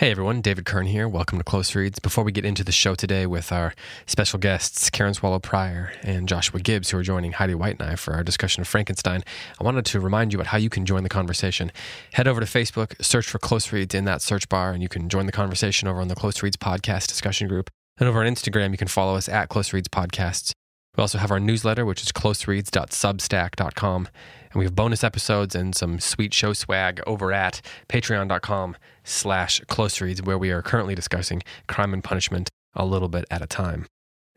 Hey everyone, David Kern here. Welcome to Close Reads. Before we get into the show today with our special guests, Karen Swallow Prior and Joshua Gibbs, who are joining Heidi White and I for our discussion of Frankenstein, I wanted to remind you about how you can join the conversation. Head over to Facebook, search for Close Reads in that search bar, and you can join the conversation over on the Close Reads podcast discussion group. And over on Instagram, you can follow us at Close Reads Podcasts. We also have our newsletter, which is closereads.substack.com. And we have bonus episodes and some sweet show swag over at patreon.com/closereads, where we are currently discussing crime and punishment a little bit at a time.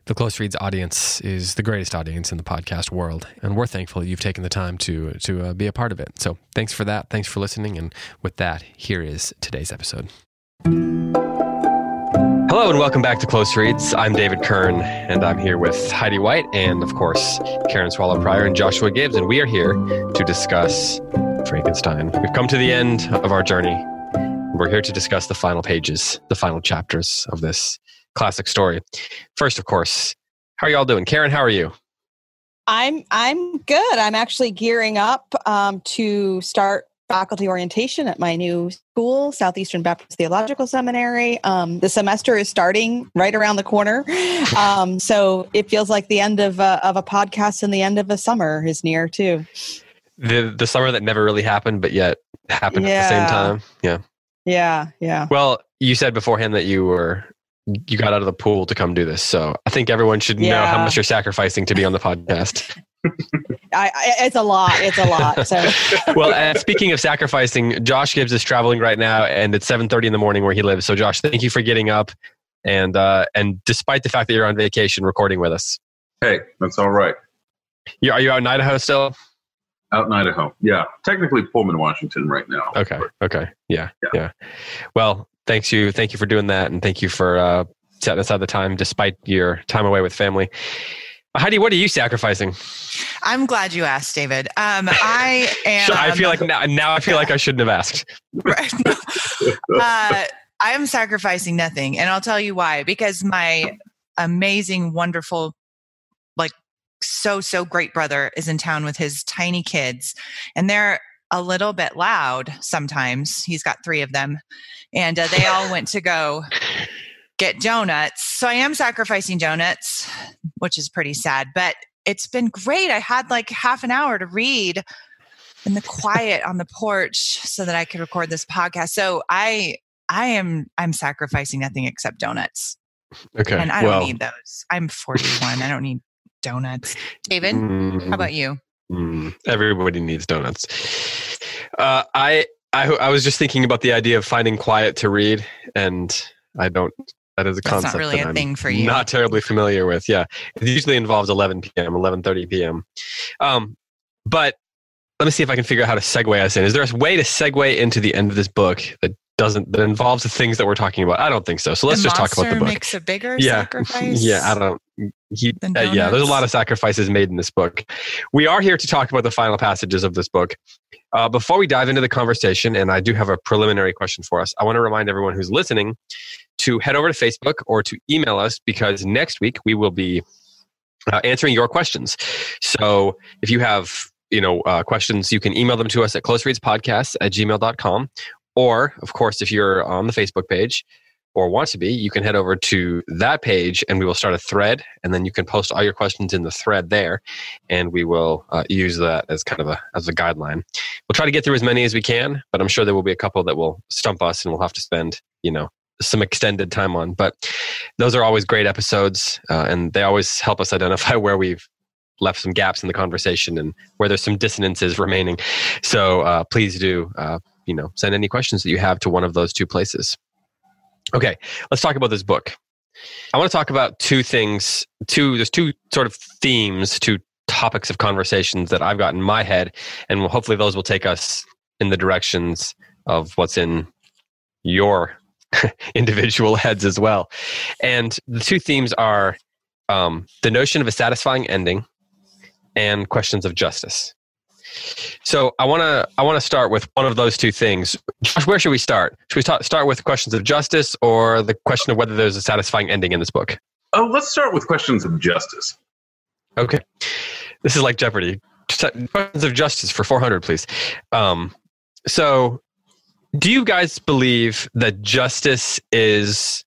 The Close Reads audience is the greatest audience in the podcast world, and we're thankful you've taken the time to be a part of it. So thanks for that. Thanks for listening. And with that, here is today's episode. Hello and welcome back to Close Reads. I'm David Kern, and I'm here with Heidi White and, of course, Karen Swallow Prior and Joshua Gibbs, and we are here to discuss Frankenstein. We've come to the end of our journey. We're here to discuss the final pages, the final chapters of this classic story. First, of course, how are y'all doing? Karen, how are you? I'm good. I'm actually gearing up to start faculty orientation at my new school, Southeastern Baptist Theological Seminary. The semester is starting right around the corner. So it feels like the end of a podcast and the end of a summer is near too. The summer that never really happened, but yet happened at the same time. Yeah. Well, you said beforehand that you got out of the pool to come do this. So I think everyone should know how much you're sacrificing to be on the podcast. It's a lot. So. Well, speaking of sacrificing, Josh Gibbs is traveling right now, and it's 7:30 in the morning where he lives. So, Josh, thank you for getting up, and despite the fact that you're on vacation, recording with us. Hey, that's all right. Are you out in Idaho still? Out in Idaho, yeah. Technically, Pullman, Washington, right now. Okay. Well, thank you for doing that, and thank you for setting aside the time despite your time away with family. Heidi, what are you sacrificing? I'm glad you asked, David. I am. I feel like now I feel like I shouldn't have asked. Right. I am sacrificing nothing, and I'll tell you why. Because my amazing, wonderful, like so great brother is in town with his tiny kids, and they're a little bit loud sometimes. He's got three of them, and they all went to go get donuts. So I am sacrificing donuts, which is pretty sad, but it's been great. I had like half an hour to read in the quiet on the porch so that I could record this podcast. So I'm sacrificing nothing except donuts. Okay. And I don't need those. I'm 41. I don't need donuts. David, how about you? Everybody needs donuts. I was just thinking about the idea of finding quiet to read, and I don't. That is a concept not really a thing for you. Not terribly familiar with. Yeah, it usually involves 11 p.m., 11:30 p.m. But let me see if I can figure out how to segue us in. Is there a way to segue into the end of this book that involves the things that we're talking about? I don't think so. So let's just talk about the book. Monster makes a bigger sacrifice. Yeah, I don't. There's a lot of sacrifices made in this book. We are here to talk about the final passages of this book. Before we dive into the conversation, and I do have a preliminary question for us, I want to remind everyone who's listening to head over to Facebook or to email us, because next week we will be answering your questions. So if you have questions, you can email them to us at closereadspodcast@gmail.com. Or, of course, if you're on the Facebook page or want to be, you can head over to that page and we will start a thread, and then you can post all your questions in the thread there, and we will use that as kind of as a guideline. We'll try to get through as many as we can, but I'm sure there will be a couple that will stump us and we'll have to spend, some extended time on. But those are always great episodes, and they always help us identify where we've left some gaps in the conversation and where there's some dissonances remaining. So please do send any questions that you have to one of those two places. Okay, let's talk about this book. I want to talk about two things. There's two sort of themes, two topics of conversations that I've got in my head, and hopefully those will take us in the directions of what's in your individual heads as well. And the two themes are the notion of a satisfying ending and questions of justice. So I want to start with one of those two things. Josh, where should we start? Should we start with questions of justice or the question of whether there's a satisfying ending in this book? Oh, let's start with questions of justice. Okay. This is like Jeopardy. Questions of justice for 400, please. So do you guys believe that justice is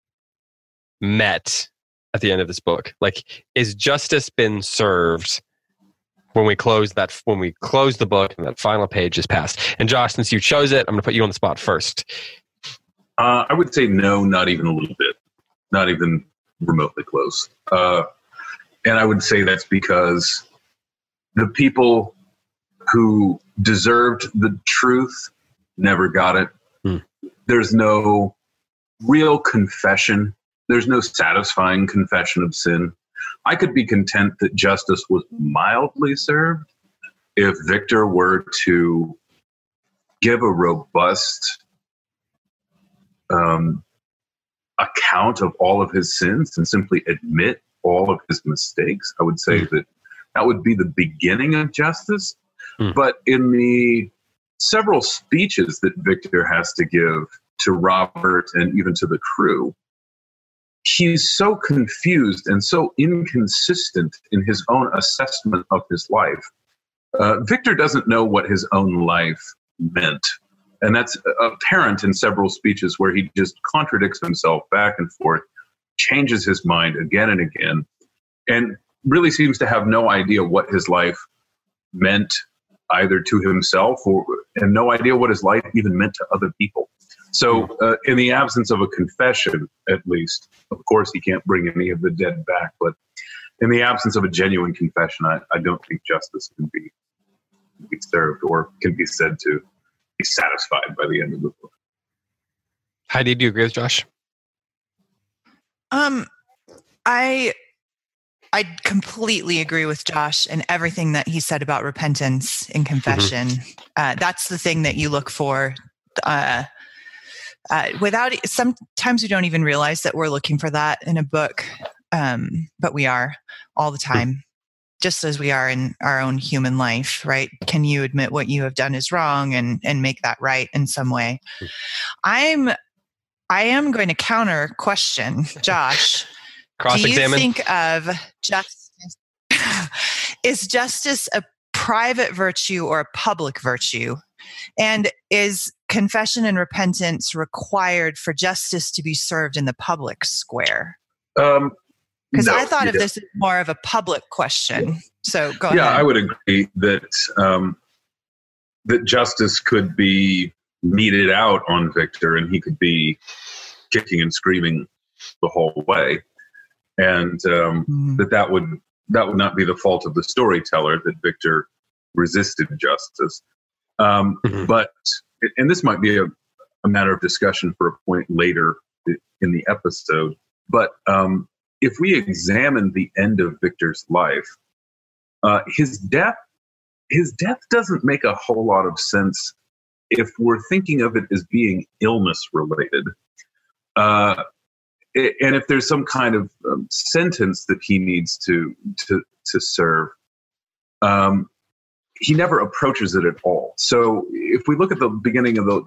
met at the end of this book? Like, is justice been served when we close that, when we close the book and that final page is passed? And Josh, since you chose it, I'm going to put you on the spot first. I would say no, not even a little bit. Not even remotely close. And I would say that's because the people who deserved the truth never got it. Mm. There's no real confession. There's no satisfying confession of sin. I could be content that justice was mildly served if Victor were to give a robust account of all of his sins and simply admit all of his mistakes. I would say that would be the beginning of justice. Mm. But in the several speeches that Victor has to give to Robert and even to the crew, he's so confused and so inconsistent in his own assessment of his life. Victor doesn't know what his own life meant. And that's apparent in several speeches where he just contradicts himself back and forth, changes his mind again and again, and really seems to have no idea what his life meant either to himself and no idea what his life even meant to other people. So in the absence of a confession, at least, of course, he can't bring any of the dead back. But in the absence of a genuine confession, I don't think justice can be served or can be said to be satisfied by the end of the book. Heidi, do you agree with Josh? I completely agree with Josh and everything that he said about repentance and confession. Mm-hmm. That's the thing that you look for. Sometimes we don't even realize that we're looking for that in a book, but we are all the time, just as we are in our own human life, right? Can you admit what you have done is wrong and make that right in some way? I am going to counter question, Josh. Cross-examine. Do you think of justice? Is justice a private virtue or a public virtue? And is confession and repentance required for justice to be served in the public square? I thought of this as more of a public question. Yeah. So go ahead. Yeah, I would agree that justice could be meted out on Victor and he could be kicking and screaming the whole way. And that would not be the fault of the storyteller that Victor resisted justice. But this might be a matter of discussion for a point later in the episode, but if we examine the end of Victor's life, his death doesn't make a whole lot of sense if we're thinking of it as being illness-related. And if there's some kind of sentence that he needs to serve, he never approaches it at all. So if we look at the beginning of the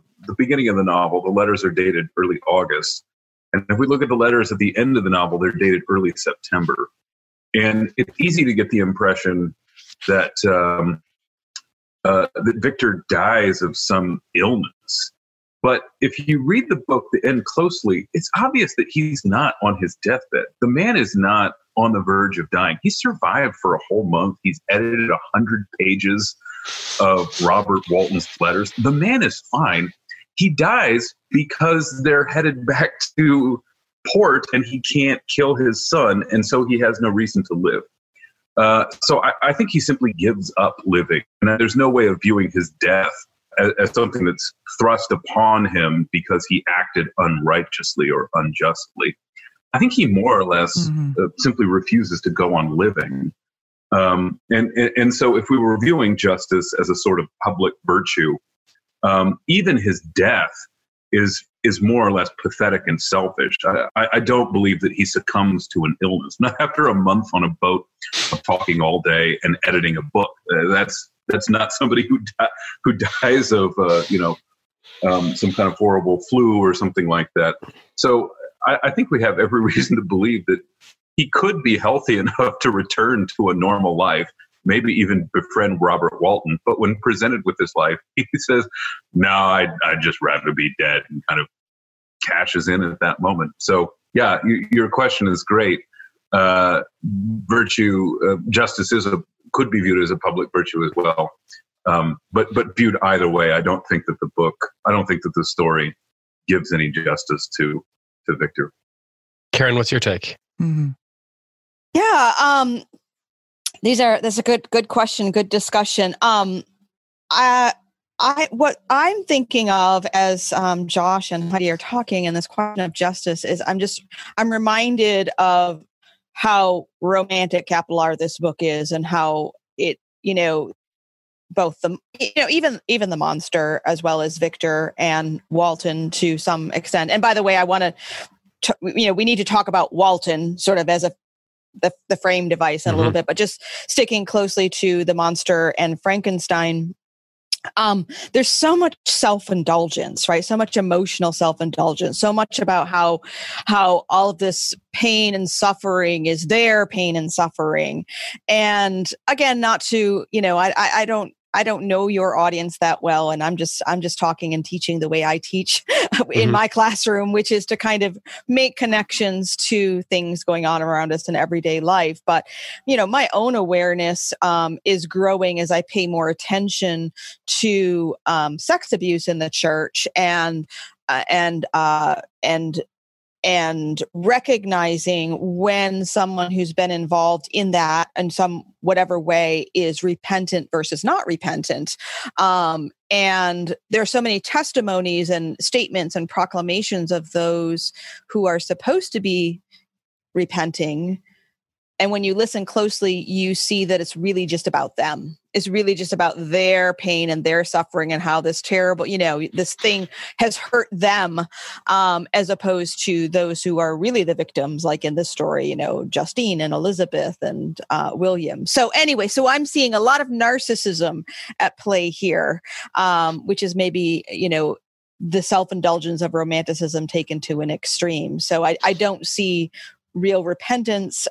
novel, the letters are dated early August. And if we look at the letters at the end of the novel, they're dated early September. And it's easy to get the impression that that Victor dies of some illness. But if you read the book, the end closely, it's obvious that he's not on his deathbed. The man is not on the verge of dying. He survived for a whole month. He's edited 100 pages of Robert Walton's letters. The man is fine. He dies because they're headed back to port and he can't kill his son, and so he has no reason to live. So I think he simply gives up living. And there's no way of viewing his death as something that's thrust upon him because he acted unrighteously or unjustly. I think he more or less simply refuses to go on living. And so if we were viewing justice as a sort of public virtue, Even his death is more or less pathetic and selfish. I don't believe that he succumbs to an illness. Not after a month on a boat, talking all day and editing a book. That's not somebody who dies of some kind of horrible flu or something like that. So I think we have every reason to believe that he could be healthy enough to return to a normal life, maybe even befriend Robert Walton. But when presented with his life, he says, no, I'd just rather be dead, and kind of cashes in at that moment. So, yeah, your question is great. Justice could be viewed as a public virtue as well. But viewed either way, I don't think that the story gives any justice to Victor. Karen, what's your take? Mm-hmm. Yeah, that's a good question, good discussion. What I'm thinking of as Josh and Heidi are talking in this question of justice is I'm reminded of how romantic capital R this book is, and how it, both the, even the monster as well as Victor and Walton to some extent. And by the way, I want to, we need to talk about Walton sort of as the frame device in a little bit, but just sticking closely to the monster and Frankenstein. There's so much self-indulgence, right? So much emotional self-indulgence, so much about how all of this pain and suffering is their pain and suffering. And again, not to, I don't know your audience that well, and I'm just talking and teaching the way I teach in my classroom, which is to kind of make connections to things going on around us in everyday life. But my own awareness is growing as I pay more attention to sex abuse in the church and recognizing when someone who's been involved in that in some whatever way is repentant versus not repentant. And there are so many testimonies and statements and proclamations of those who are supposed to be repenting. And when you listen closely, you see that it's really just about them. It's really just about their pain and their suffering and how this terrible, this thing has hurt them, as opposed to those who are really the victims, like in this story, Justine and Elizabeth and William. So anyway, I'm seeing a lot of narcissism at play here, which is maybe, the self-indulgence of romanticism taken to an extreme. So I don't see real repentance,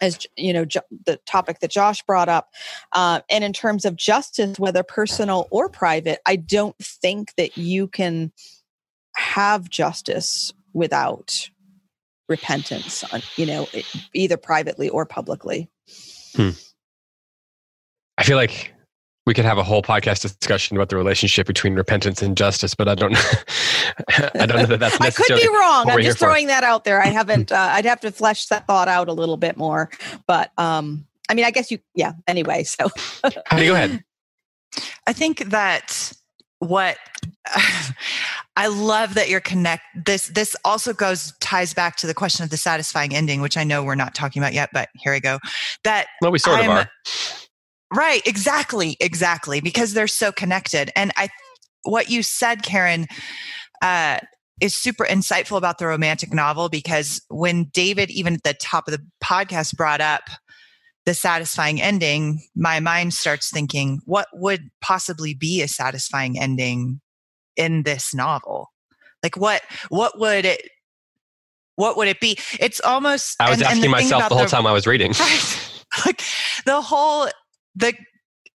as the topic that Josh brought up. And in terms of justice, whether personal or private, I don't think that you can have justice without repentance, either privately or publicly. I feel like we could have a whole podcast discussion about the relationship between repentance and justice, but I don't know that that's necessarily. I could be wrong. I'm just throwing that out there. I haven't. I'd have to flesh that thought out a little bit more. But I guess you. Yeah. Anyway, so. Heidi, go ahead. I think that what I love that you're This also ties back to the question of the satisfying ending, which I know we're not talking about yet, but here we go. We sort of are. Right. Exactly. Because they're so connected. And what you said, Karen, is super insightful about the romantic novel, because when David, even at the top of the podcast, brought up the satisfying ending, my mind starts thinking, what would possibly be a satisfying ending in this novel? Like what would it be? It's almost, I was asking myself the whole time I was reading. Right. Like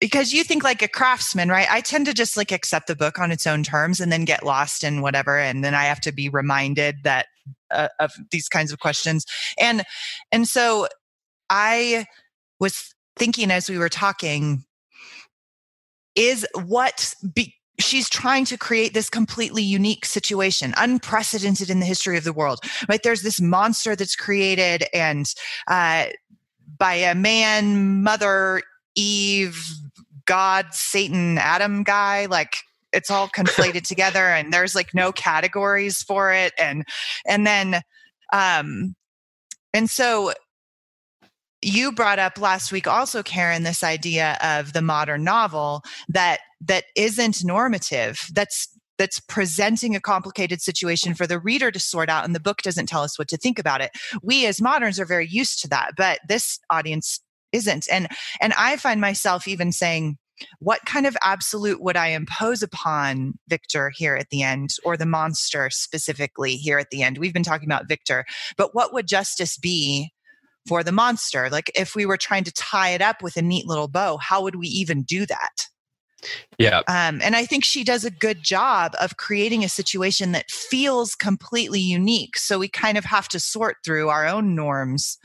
because you think like a craftsman, right? I tend to just like accept the book on its own terms and then get lost in whatever. And then I have to be reminded that of these kinds of questions. And so I was thinking as we were talking, she's trying to create this completely unique situation, unprecedented in the history of the world, right? There's this monster that's created and by a man, mother, Eve, God, Satan, Adam guy, like it's all conflated together, and there's like no categories for it. And then, and so you brought up last week also, Karen, this idea of the modern novel that isn't normative, that's presenting a complicated situation for the reader to sort out, and the book doesn't tell us what to think about it. We as moderns are very used to that, but this audience isn't. And I find myself even saying, what kind of absolute would I impose upon Victor here at the end, or the monster specifically here at the end? We've been talking about Victor, but what would justice be for the monster? Like, if we were trying to tie it up with a neat little bow, how would we even do that? Yeah. And I think she does a good job of creating a situation that feels completely unique. So we kind of have to sort through our own norms.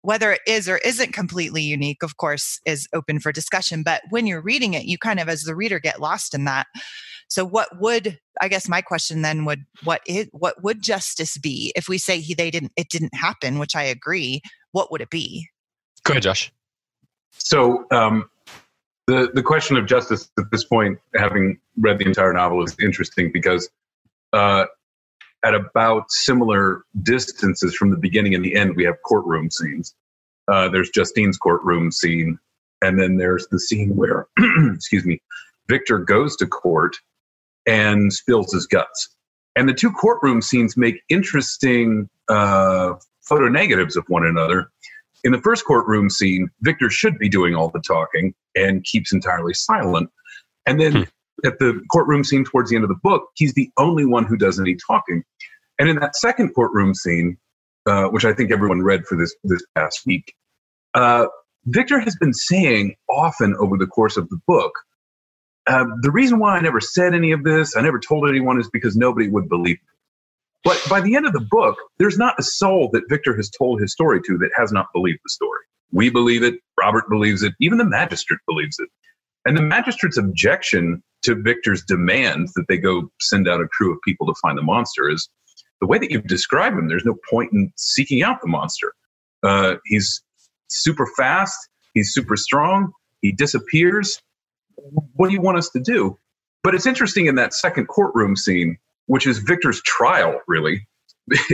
Whether it is or isn't completely unique, of course, is open for discussion. But when you're reading it, you kind of, as the reader, get lost in that. So what would justice be if we say it didn't happen, which I agree, what would it be? Go ahead, Josh. So, The question of justice at this point, having read the entire novel, is interesting because at about similar distances from the beginning and the end, we have courtroom scenes. There's Justine's courtroom scene, and then there's the scene where, excuse me, Victor goes to court and spills his guts. And the two courtroom scenes make interesting photo negatives of one another. In the first courtroom scene, Victor should be doing all the talking and keeps entirely silent. And then at the courtroom scene towards the end of the book, he's the only one who does any talking. And in that second courtroom scene, which I think everyone read for this past week, Victor has been saying often over the course of the book, the reason why I never said any of this, I never told anyone, is because nobody would believe me. But by the end of the book, there's not a soul that Victor has told his story to that has not believed the story. We believe it. Robert believes it. Even the magistrate believes it. And the magistrate's objection to Victor's demand that they go send out a crew of people to find the monster is, the way that you've described him, there's no point in seeking out the monster. He's super fast. He's super strong. He disappears. What do you want us to do? But it's interesting in that second courtroom scene, which is Victor's trial, really.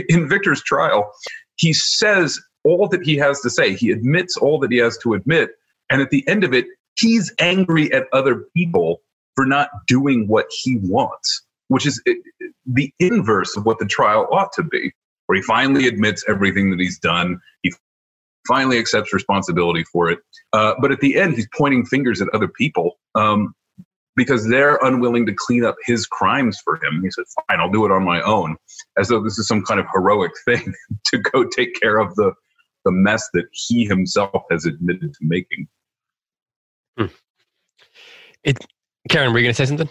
In Victor's trial, he says all that he has to say. He admits all that he has to admit. And at the end of it, he's angry at other people for not doing what he wants, which is the inverse of what the trial ought to be, where he finally admits everything that he's done. He finally accepts responsibility for it. But at the end, he's pointing fingers at other people. Because they're unwilling to clean up his crimes for him. He said, fine, I'll do it on my own, as though this is some kind of heroic thing to go take care of the mess that he himself has admitted to making. Karen, were you going to say something?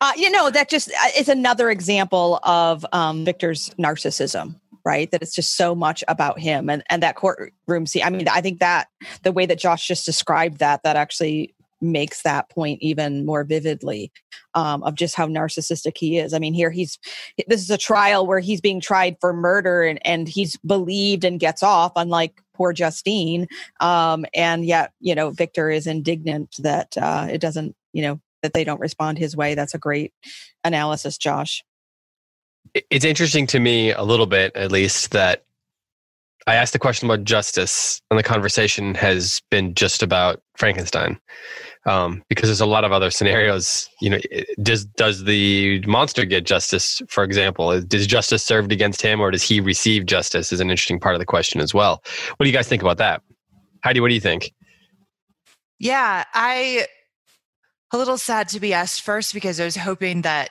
That just is another example of Victor's narcissism, right? That it's just so much about him and that courtroom scene. I mean, I think that the way that Josh just described that actually makes that point even more vividly of just how narcissistic he is. I mean, here this is a trial where he's being tried for murder and he's believed and gets off, unlike poor Justine. And yet, Victor is indignant that it doesn't, that they don't respond his way. That's a great analysis, Josh. It's interesting to me a little bit, at least, that I asked the question about justice, and the conversation has been just about Frankenstein, because there's a lot of other scenarios. Does the monster get justice? For example, is justice served against him, or does he receive justice? Is an interesting part of the question as well. What do you guys think about that, Heidi? What do you think? Yeah, I'm a little sad to be asked first because I was hoping that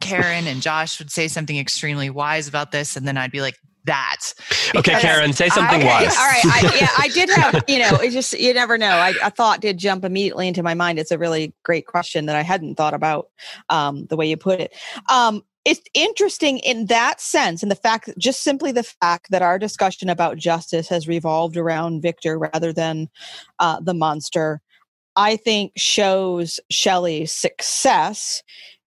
Karen and Josh would say something extremely wise about this, and then I'd be like, that. Okay, Karen, say something wise. All right. I did have, it just, you never know. A thought did jump immediately into my mind. It's a really great question that I hadn't thought about the way you put it. It's interesting in that sense, and the fact that our discussion about justice has revolved around Victor rather than the monster, I think shows Shelley's success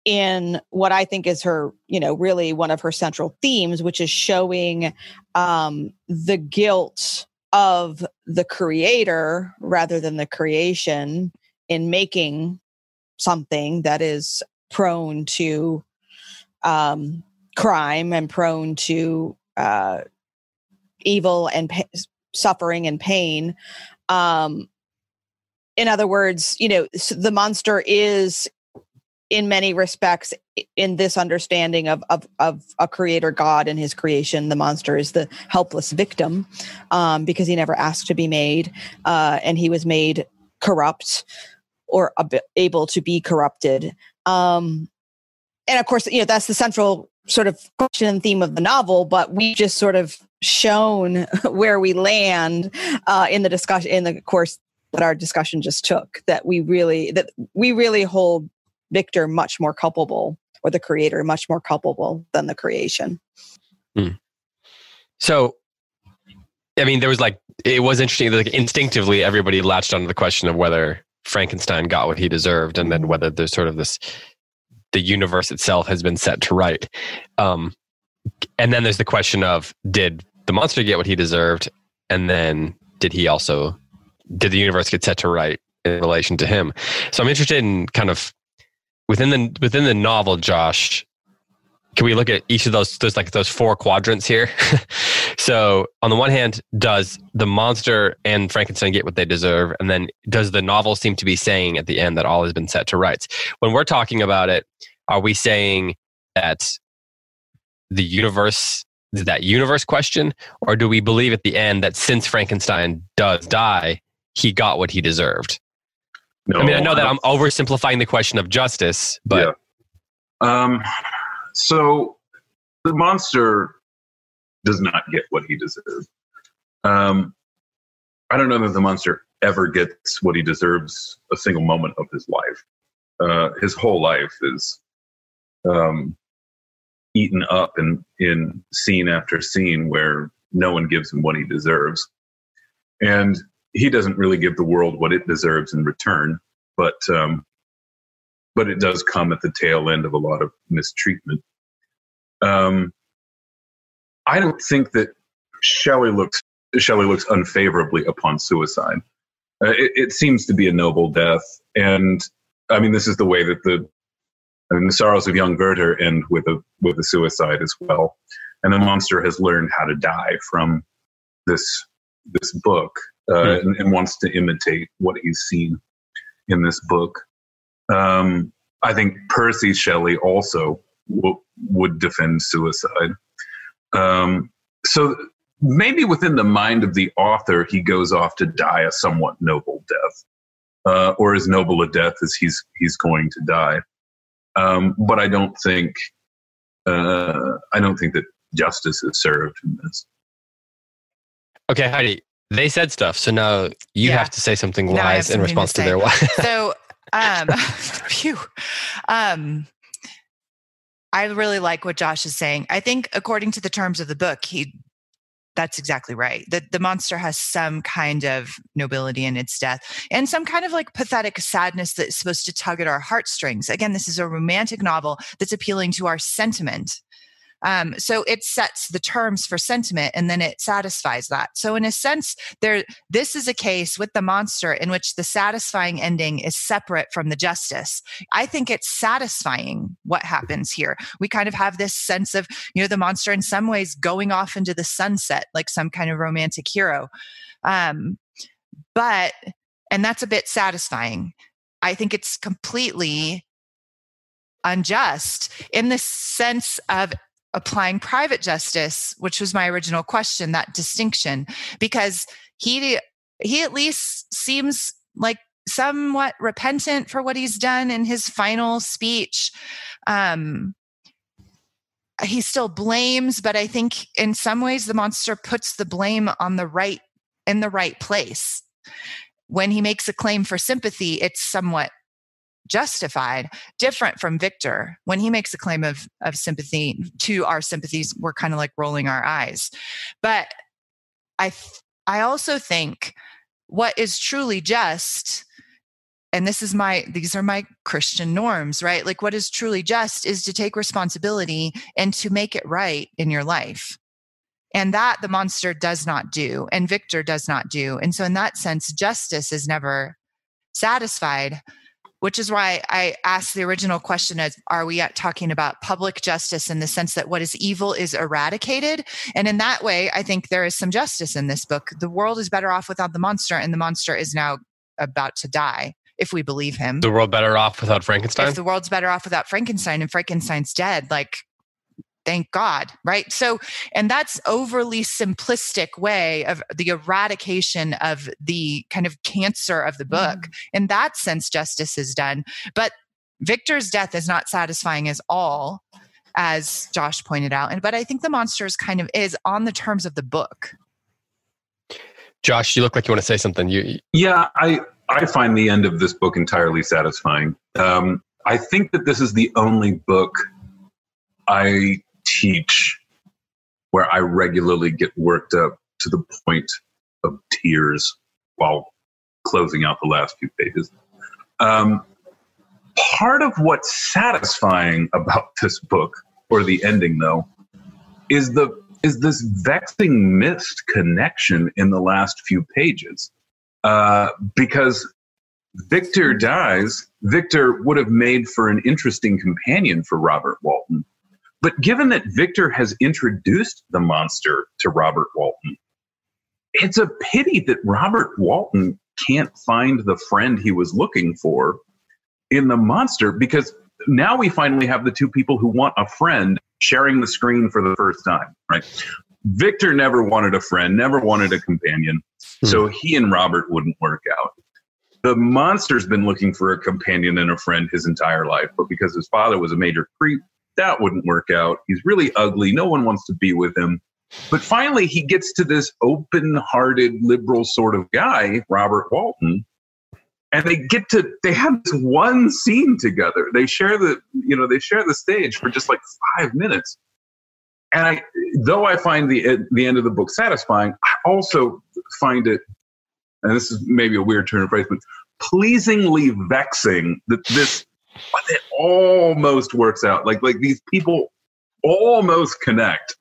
in what I think is her, really one of her central themes, which is showing the guilt of the creator rather than the creation in making something that is prone to crime and prone to evil and suffering and pain. In other words, you know, the monster is, in many respects, in this understanding of a creator God and his creation, the monster is the helpless victim, because he never asked to be made, and he was made corrupt or able to be corrupted. And of course, you know, that's the central sort of question and theme of the novel, but we just sort of shown where we land in the discussion, in the course that our discussion just took, that we really hold Victor much more culpable, or the creator much more culpable than the creation. Mm. So, I mean, there was like, it was interesting, like instinctively everybody latched onto the question of whether Frankenstein got what he deserved, and then whether there's sort of this, the universe itself has been set to right. And then there's the question of, did the monster get what he deserved? And then did the universe get set to right in relation to him? So I'm interested in kind of, Within the novel, Josh, can we look at each of those four quadrants here? So on the one hand, does the monster and Frankenstein get what they deserve? And then does the novel seem to be saying at the end that all has been set to rights? When we're talking about it, are we saying that the universe, that universe question? Or do we believe at the end that since Frankenstein does die, he got what he deserved? No, I mean, I know that I'm oversimplifying the question of justice, but... Yeah. So the monster does not get what he deserves. I don't know that the monster ever gets what he deserves a single moment of his life. His whole life is eaten up in scene after scene where no one gives him what he deserves. And he doesn't really give the world what it deserves in return, but it does come at the tail end of a lot of mistreatment. I don't think that Shelley looks unfavorably upon suicide. It seems to be a noble death, and I mean, this is the way that the Sorrows of Young Werther end with a suicide as well. And the monster has learned how to die from this book. And wants to imitate what he's seen in this book. I think Percy Shelley also would defend suicide. So maybe within the mind of the author, he goes off to die a somewhat noble death, or as noble a death as he's going to die. But I don't think that justice is served in this. Okay, Heidi. They said stuff, so now you have to say something wise in response to their wife. So, phew. I really like what Josh is saying. I think according to the terms of the book, that's exactly right. The monster has some kind of nobility in its death and some kind of like pathetic sadness that's supposed to tug at our heartstrings. Again, this is a romantic novel that's appealing to our sentiment. So it sets the terms for sentiment, and then it satisfies that. So in a sense, this is a case with the monster in which the satisfying ending is separate from the justice. I think it's satisfying what happens here. We kind of have this sense of, you know, the monster in some ways going off into the sunset, like some kind of romantic hero. And that's a bit satisfying. I think it's completely unjust in the sense of applying private justice, which was my original question, that distinction, because he at least seems like somewhat repentant for what he's done in his final speech. He still blames, but I think in some ways the monster puts the blame in the right place. When he makes a claim for sympathy, it's somewhat justified, different from Victor. When he makes a claim of sympathy to our sympathies, we're kind of like rolling our eyes. But I also think what is truly just, and these are my Christian norms, right? Like what is truly just is to take responsibility and to make it right in your life. And that the monster does not do, and Victor does not do. And so in that sense, justice is never satisfied. which is why I asked the original question as, are we talking about public justice in the sense that what is evil is eradicated? And in that way, I think there is some justice in this book. The world is better off without the monster, and the monster is now about to die, if we believe him. The world better off without Frankenstein? If the world's better off without Frankenstein and Frankenstein's dead, like, thank God, right? So, and that's overly simplistic way of the eradication of the kind of cancer of the book. In that sense, justice is done. But Victor's death is not satisfying at all, as Josh pointed out. But I think the monsters kind of is on the terms of the book. Josh, you look like you want to say something. Yeah, I find the end of this book entirely satisfying. I think that this is the only book I teach where I regularly get worked up to the point of tears while closing out the last few pages. Part of what's satisfying about this book, or the ending though, is this vexing missed connection in the last few pages. Because Victor dies, Victor would have made for an interesting companion for Robert Walton. But given that Victor has introduced the monster to Robert Walton, it's a pity that Robert Walton can't find the friend he was looking for in the monster, because now we finally have the two people who want a friend sharing the screen for the first time, right? Victor never wanted a friend, never wanted a companion, so he and Robert wouldn't work out. The monster's been looking for a companion and a friend his entire life, but because his father was a major creep, that wouldn't work out. He's really ugly. No one wants to be with him. But finally, he gets to this open-hearted, liberal sort of guy, Robert Walton, and they have this one scene together. They share the stage for just like 5 minutes. And I find the end of the book satisfying, I also find it, and this is maybe a weird turn of phrase, but pleasingly vexing that this. But it almost works out. Like these people almost connect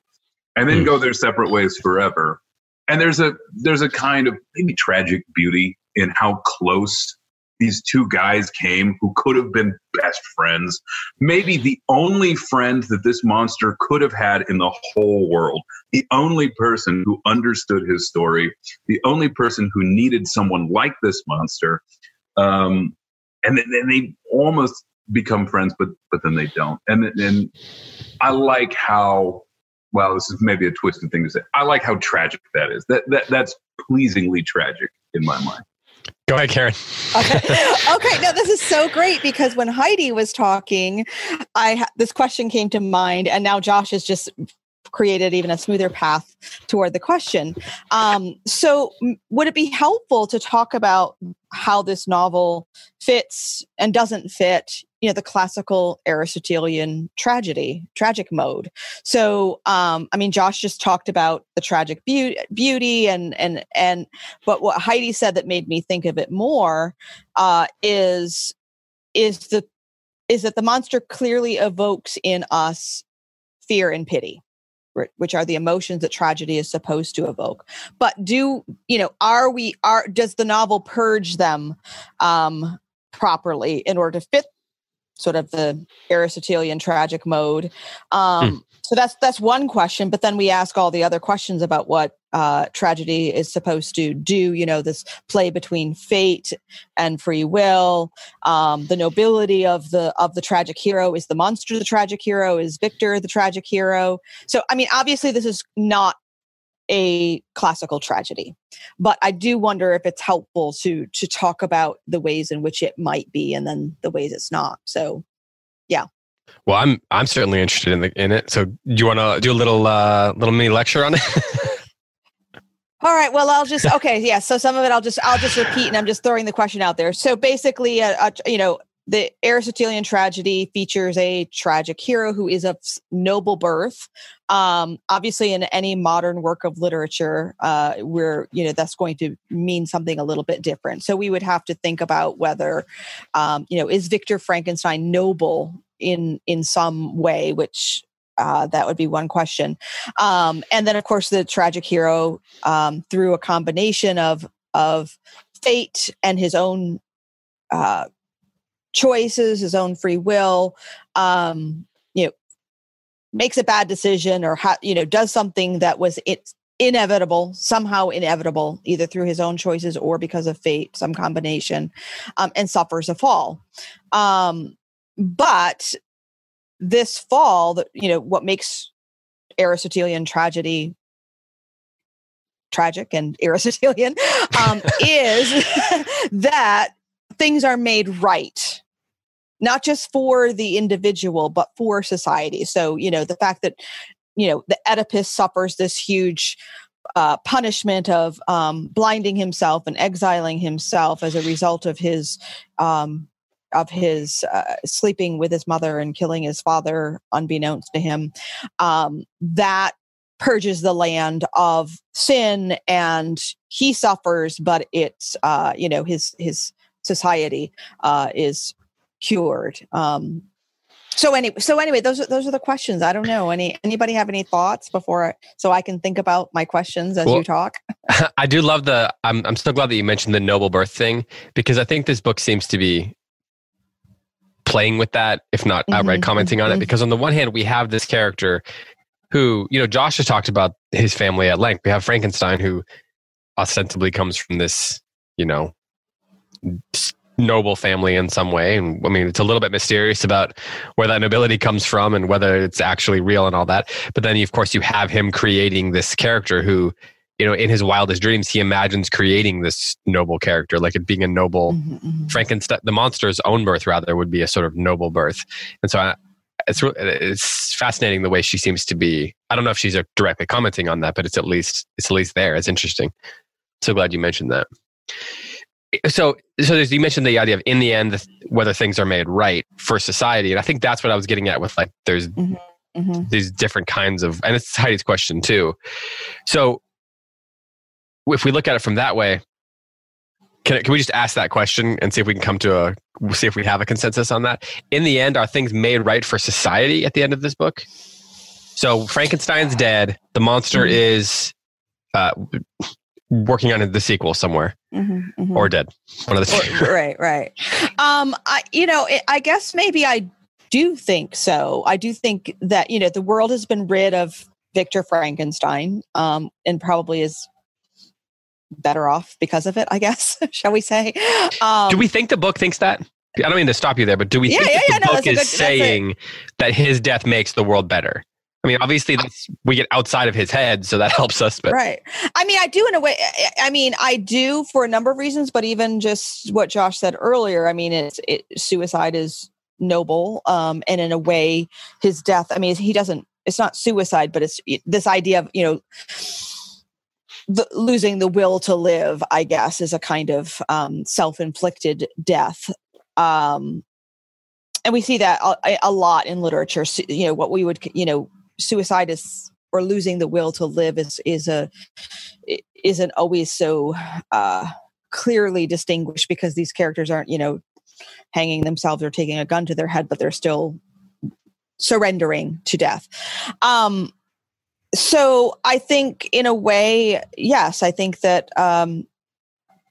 and then go their separate ways forever. And there's a kind of maybe tragic beauty in how close these two guys came who could have been best friends. Maybe the only friend that this monster could have had in the whole world. The only person who understood his story. The only person who needed someone like this monster. And then they almost become friends, but then they don't. And I like how, well, this is maybe a twisted thing to say. I like how tragic that is. That's pleasingly tragic in my mind. Go ahead, Karen. Okay. No, this is so great because when Heidi was talking, this question came to mind, and now Josh has just created even a smoother path toward the question. So would it be helpful to talk about how this novel fits and doesn't fit, the classical Aristotelian tragic mode. So, Josh just talked about the tragic beauty and but what Heidi said that made me think of it more is that the monster clearly evokes in us fear and pity, which are the emotions that tragedy is supposed to evoke. But does the novel purge them properly in order to fit sort of the Aristotelian tragic mode? So that's one question, but then we ask all the other questions about what tragedy is supposed to do, this play between fate and free will, the nobility of the tragic hero. Is the monster the tragic hero? Is Victor the tragic hero? So, obviously this is not a classical tragedy, but I do wonder if it's helpful to talk about the ways in which it might be and then the ways it's not. So, yeah. Well, I'm certainly interested in it. So, do you want to do a little mini lecture on it? All right. Well, So some of it I'll just repeat, and I'm just throwing the question out there. So basically, the Aristotelian tragedy features a tragic hero who is of noble birth. Obviously, in any modern work of literature, where that's going to mean something a little bit different. So we would have to think about whether, is Victor Frankenstein noble in some way, which that would be one question. And then, of course, the tragic hero, through a combination of fate and his own choices, his own free will, makes a bad decision or does something that was somehow inevitable, either through his own choices or because of fate, some combination, and suffers a fall. But this fall, what makes Aristotelian tragedy tragic and Aristotelian is that things are made right, not just for the individual, but for society. So, the fact that, the Oedipus suffers this huge punishment of blinding himself and exiling himself as a result of his sleeping with his mother and killing his father unbeknownst to him, that purges the land of sin, and he suffers, but it's his society is cured. So anyway, those are the questions. I don't know. Anybody have any thoughts so I can think about my questions as you talk? I do love I'm so glad that you mentioned the noble birth thing, because I think this book seems to be playing with that, if not outright commenting on it. Because on the one hand, we have this character who, Josh has talked about his family at length. We have Frankenstein, who ostensibly comes from this, noble family in some way. And I mean, it's a little bit mysterious about where that nobility comes from and whether it's actually real and all that. But then, of course, you have him creating this character who, in his wildest dreams, he imagines creating this noble character, like it being a noble Frankenstein. The monster's own birth, rather, would be a sort of noble birth. And so it's fascinating the way she seems to be. I don't know if she's directly commenting on that, but it's at least there. It's interesting. So glad you mentioned that. So you mentioned the idea of, in the end, whether things are made right for society. And I think that's what I was getting at with, like, there's these different kinds of, and it's Heidi's question too. So if we look at it from that way, can we just ask that question and see if we can come to see if we have a consensus on that? In the end, are things made right for society at the end of this book? So Frankenstein's dead. The monster is working on the sequel somewhere, or dead, one of the two. Right. I guess maybe I do think so. I do think that, the world has been rid of Victor Frankenstein, and probably is better off because of it, I guess, shall we say. Do we think the book thinks that? I don't mean to stop you there, but do we think book is saying that his death makes the world better? I mean, obviously, we get outside of his head, so that helps us. But. Right. I mean, I do in a way. I mean, I do for a number of reasons, but even just what Josh said earlier, I mean, suicide is noble. And in a way, his death, I mean, it's not suicide, but it's this idea of, losing the will to live, I guess, is a kind of self-inflicted death. And we see that a lot in literature, what we would, suicide is, or losing the will to live isn't always so clearly distinguished, because these characters aren't, hanging themselves or taking a gun to their head, but they're still surrendering to death. So I think, in a way, yes, I think that the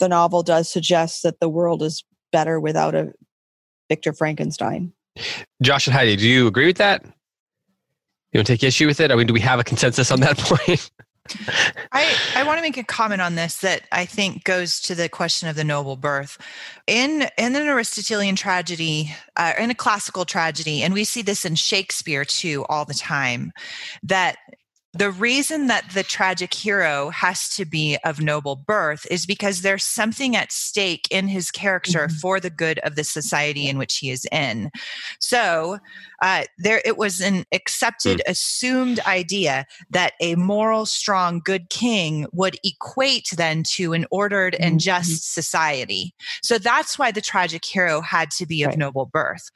novel does suggest that the world is better without a Victor Frankenstein. Josh and Heidi, do you agree with that? You don't take issue with it? I mean, do we have a consensus on that point? I want to make a comment on this that I think goes to the question of the noble birth. In an Aristotelian tragedy, in a classical tragedy, and we see this in Shakespeare too all the time, that the reason that the tragic hero has to be of noble birth is because there's something at stake in his character for the good of the society in which he is in. So it was an accepted, assumed idea that a moral, strong, good king would equate then to an ordered and just society. So that's why the tragic hero had to be of noble birth.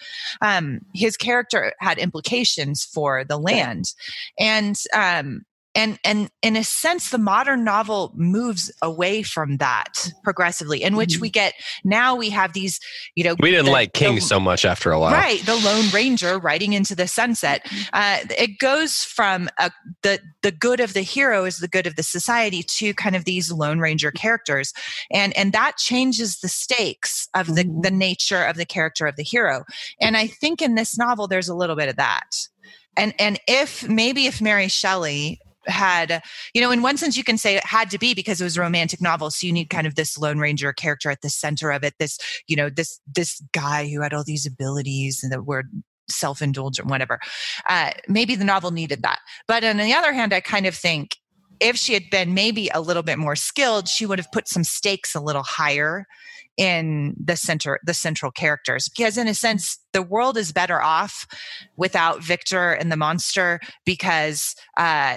His character had implications for the land. And And in a sense, the modern novel moves away from that progressively, in which we get, now we have these, you know. We didn't like King so much after a while. Right. The Lone Ranger riding into the sunset. It goes from the good of the hero is the good of the society to kind of these Lone Ranger characters. And that changes the stakes of the nature of the character of the hero. And I think in this novel, there's a little bit of that. And if Mary Shelley had, you know, in one sense you can say it had to be, because it was a romantic novel, so you need kind of this Lone Ranger character at the center of it, this, you know, this guy who had all these abilities and that were self-indulgent, whatever. Maybe the novel needed that. But on the other hand, I kind of think if she had been maybe a little bit more skilled, she would have put some stakes a little higher in the central characters, because in a sense, the world is better off without Victor and the monster, because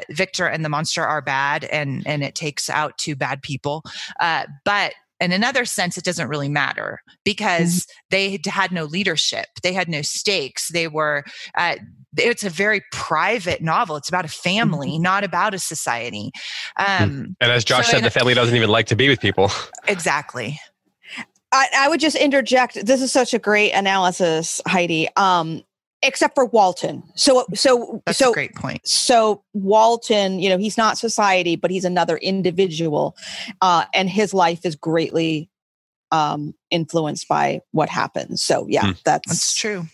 Victor and the monster are bad, and it takes out two bad people. But in another sense, it doesn't really matter, because they had no leadership. They had no stakes. They were, it's a very private novel. It's about a family, not about a society. And as Josh said, the family doesn't even like to be with people. Exactly. I would just interject. This is such a great analysis, Heidi. Except for Walton. That's a great point. So Walton, you know, he's not society, but he's another individual, and his life is greatly influenced by what happens. So yeah, that's true.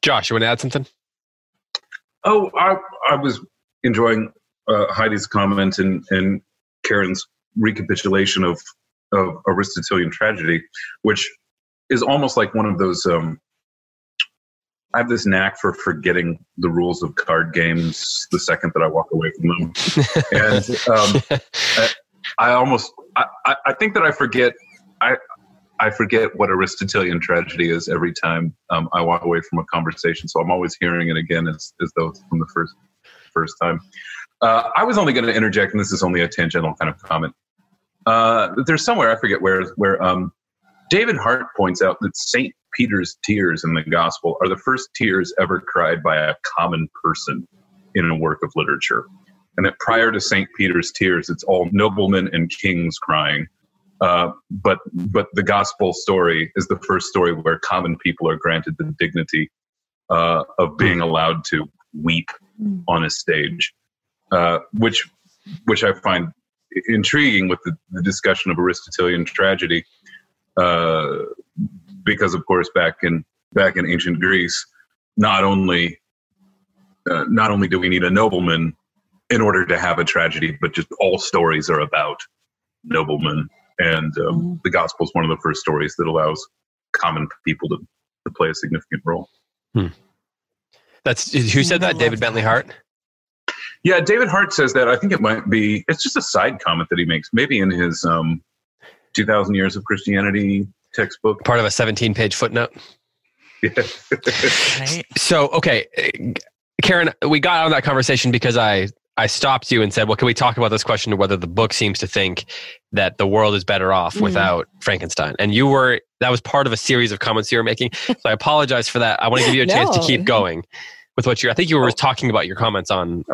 Josh, you want to add something? Oh, I was enjoying Heidi's comment and Karen's recapitulation of Aristotelian tragedy, which is almost like one of those. I have this knack for forgetting the rules of card games the second that I walk away from them, and I think that I forget. I forget what Aristotelian tragedy is every time I walk away from a conversation. So I'm always hearing it again as though it's from the first time. I was only going to interject, and this is only a tangential kind of comment. There's somewhere, I forget where David Hart points out that St. Peter's tears in the Gospel are the first tears ever cried by a common person in a work of literature. And that prior to St. Peter's tears, it's all noblemen and kings crying. But the Gospel story is the first story where common people are granted the dignity of being allowed to weep on a stage, which I find intriguing with the discussion of Aristotelian tragedy, because of course back in ancient Greece, not only do we need a nobleman in order to have a tragedy, but just all stories are about noblemen, and the Gospel is one of the first stories that allows common people to play a significant role. That's who said that? David Bentley Hart. Yeah, David Hart says that. I think it might be, it's just a side comment that he makes, maybe in his 2000 Years of Christianity textbook. Part of a 17-page footnote. Yeah. Right. So, okay, Karen, we got out of that conversation because I stopped you and said, well, can we talk about this question of whether the book seems to think that the world is better off without Frankenstein? And that was part of a series of comments you were making. So I apologize for that. I want to give you a chance to keep going. With what I think you were talking about your comments on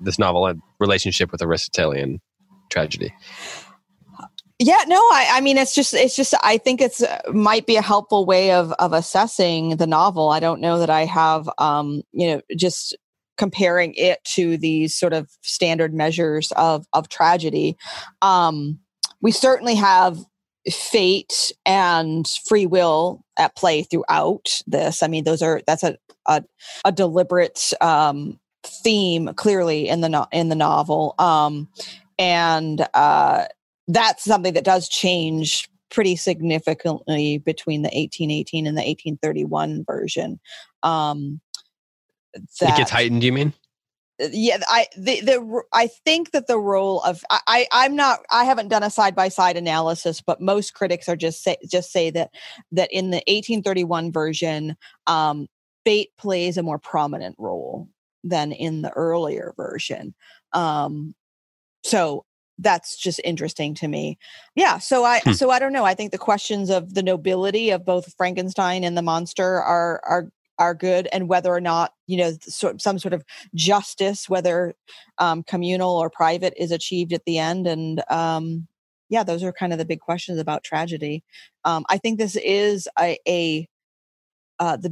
this novel and relationship with Aristotelian tragedy. Yeah, no, I mean, it's just, I think it's might be a helpful way of assessing the novel. I don't know that I have, just comparing it to these sort of standard measures of tragedy. We certainly have fate and free will at play throughout this. I mean, that's a deliberate theme, clearly in the novel, and that's something that does change pretty significantly between the 1818 and the 1831 version. It gets heightened, you mean? Yeah, I think that the role of I haven't done a side by side analysis, but most critics are just say that in the 1831 version, fate plays a more prominent role than in the earlier version. So that's just interesting to me. Yeah. So I don't know. I think the questions of the nobility of both Frankenstein and the monster are are good and whether or not, you know, some sort of justice, whether communal or private, is achieved at the end. And yeah, those are kind of the big questions about tragedy. I think this is the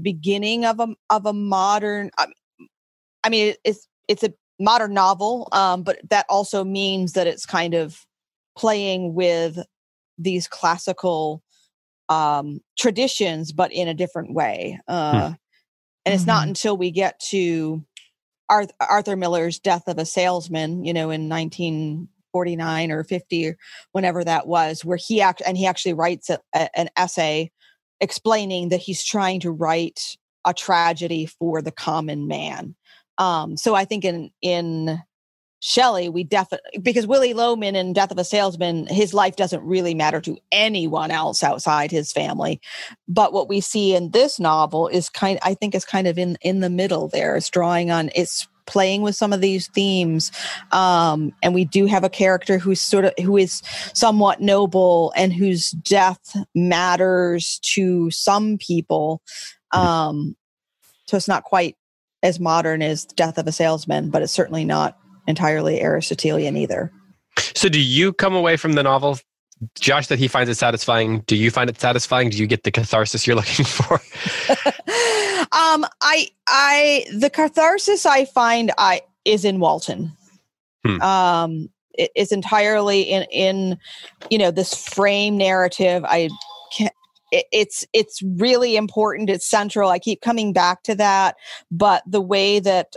beginning of a modern. I mean, it's a modern novel, but that also means that it's kind of playing with these classical traditions, but in a different way. And it's not until we get to Arthur Miller's Death of a Salesman, you know, in 1949 or 50 or whenever that was, where he actually writes an essay explaining that he's trying to write a tragedy for the common man. So I think in Shelley, we definitely, because Willie Loman in Death of a Salesman, his life doesn't really matter to anyone else outside his family. But what we see in this novel is kind of in the middle there. It's drawing on, it's playing with some of these themes. And we do have a character who is somewhat noble and whose death matters to some people. So it's not quite as modern as Death of a Salesman, but it's certainly not entirely Aristotelian either. So do you come away from the novel, Josh, that he finds it satisfying? Do you find it satisfying? Do you get the catharsis you're looking for? The catharsis I find is in Walton. It's entirely in, you know, this frame narrative. It's really important. It's central. I keep coming back to that. But the way that,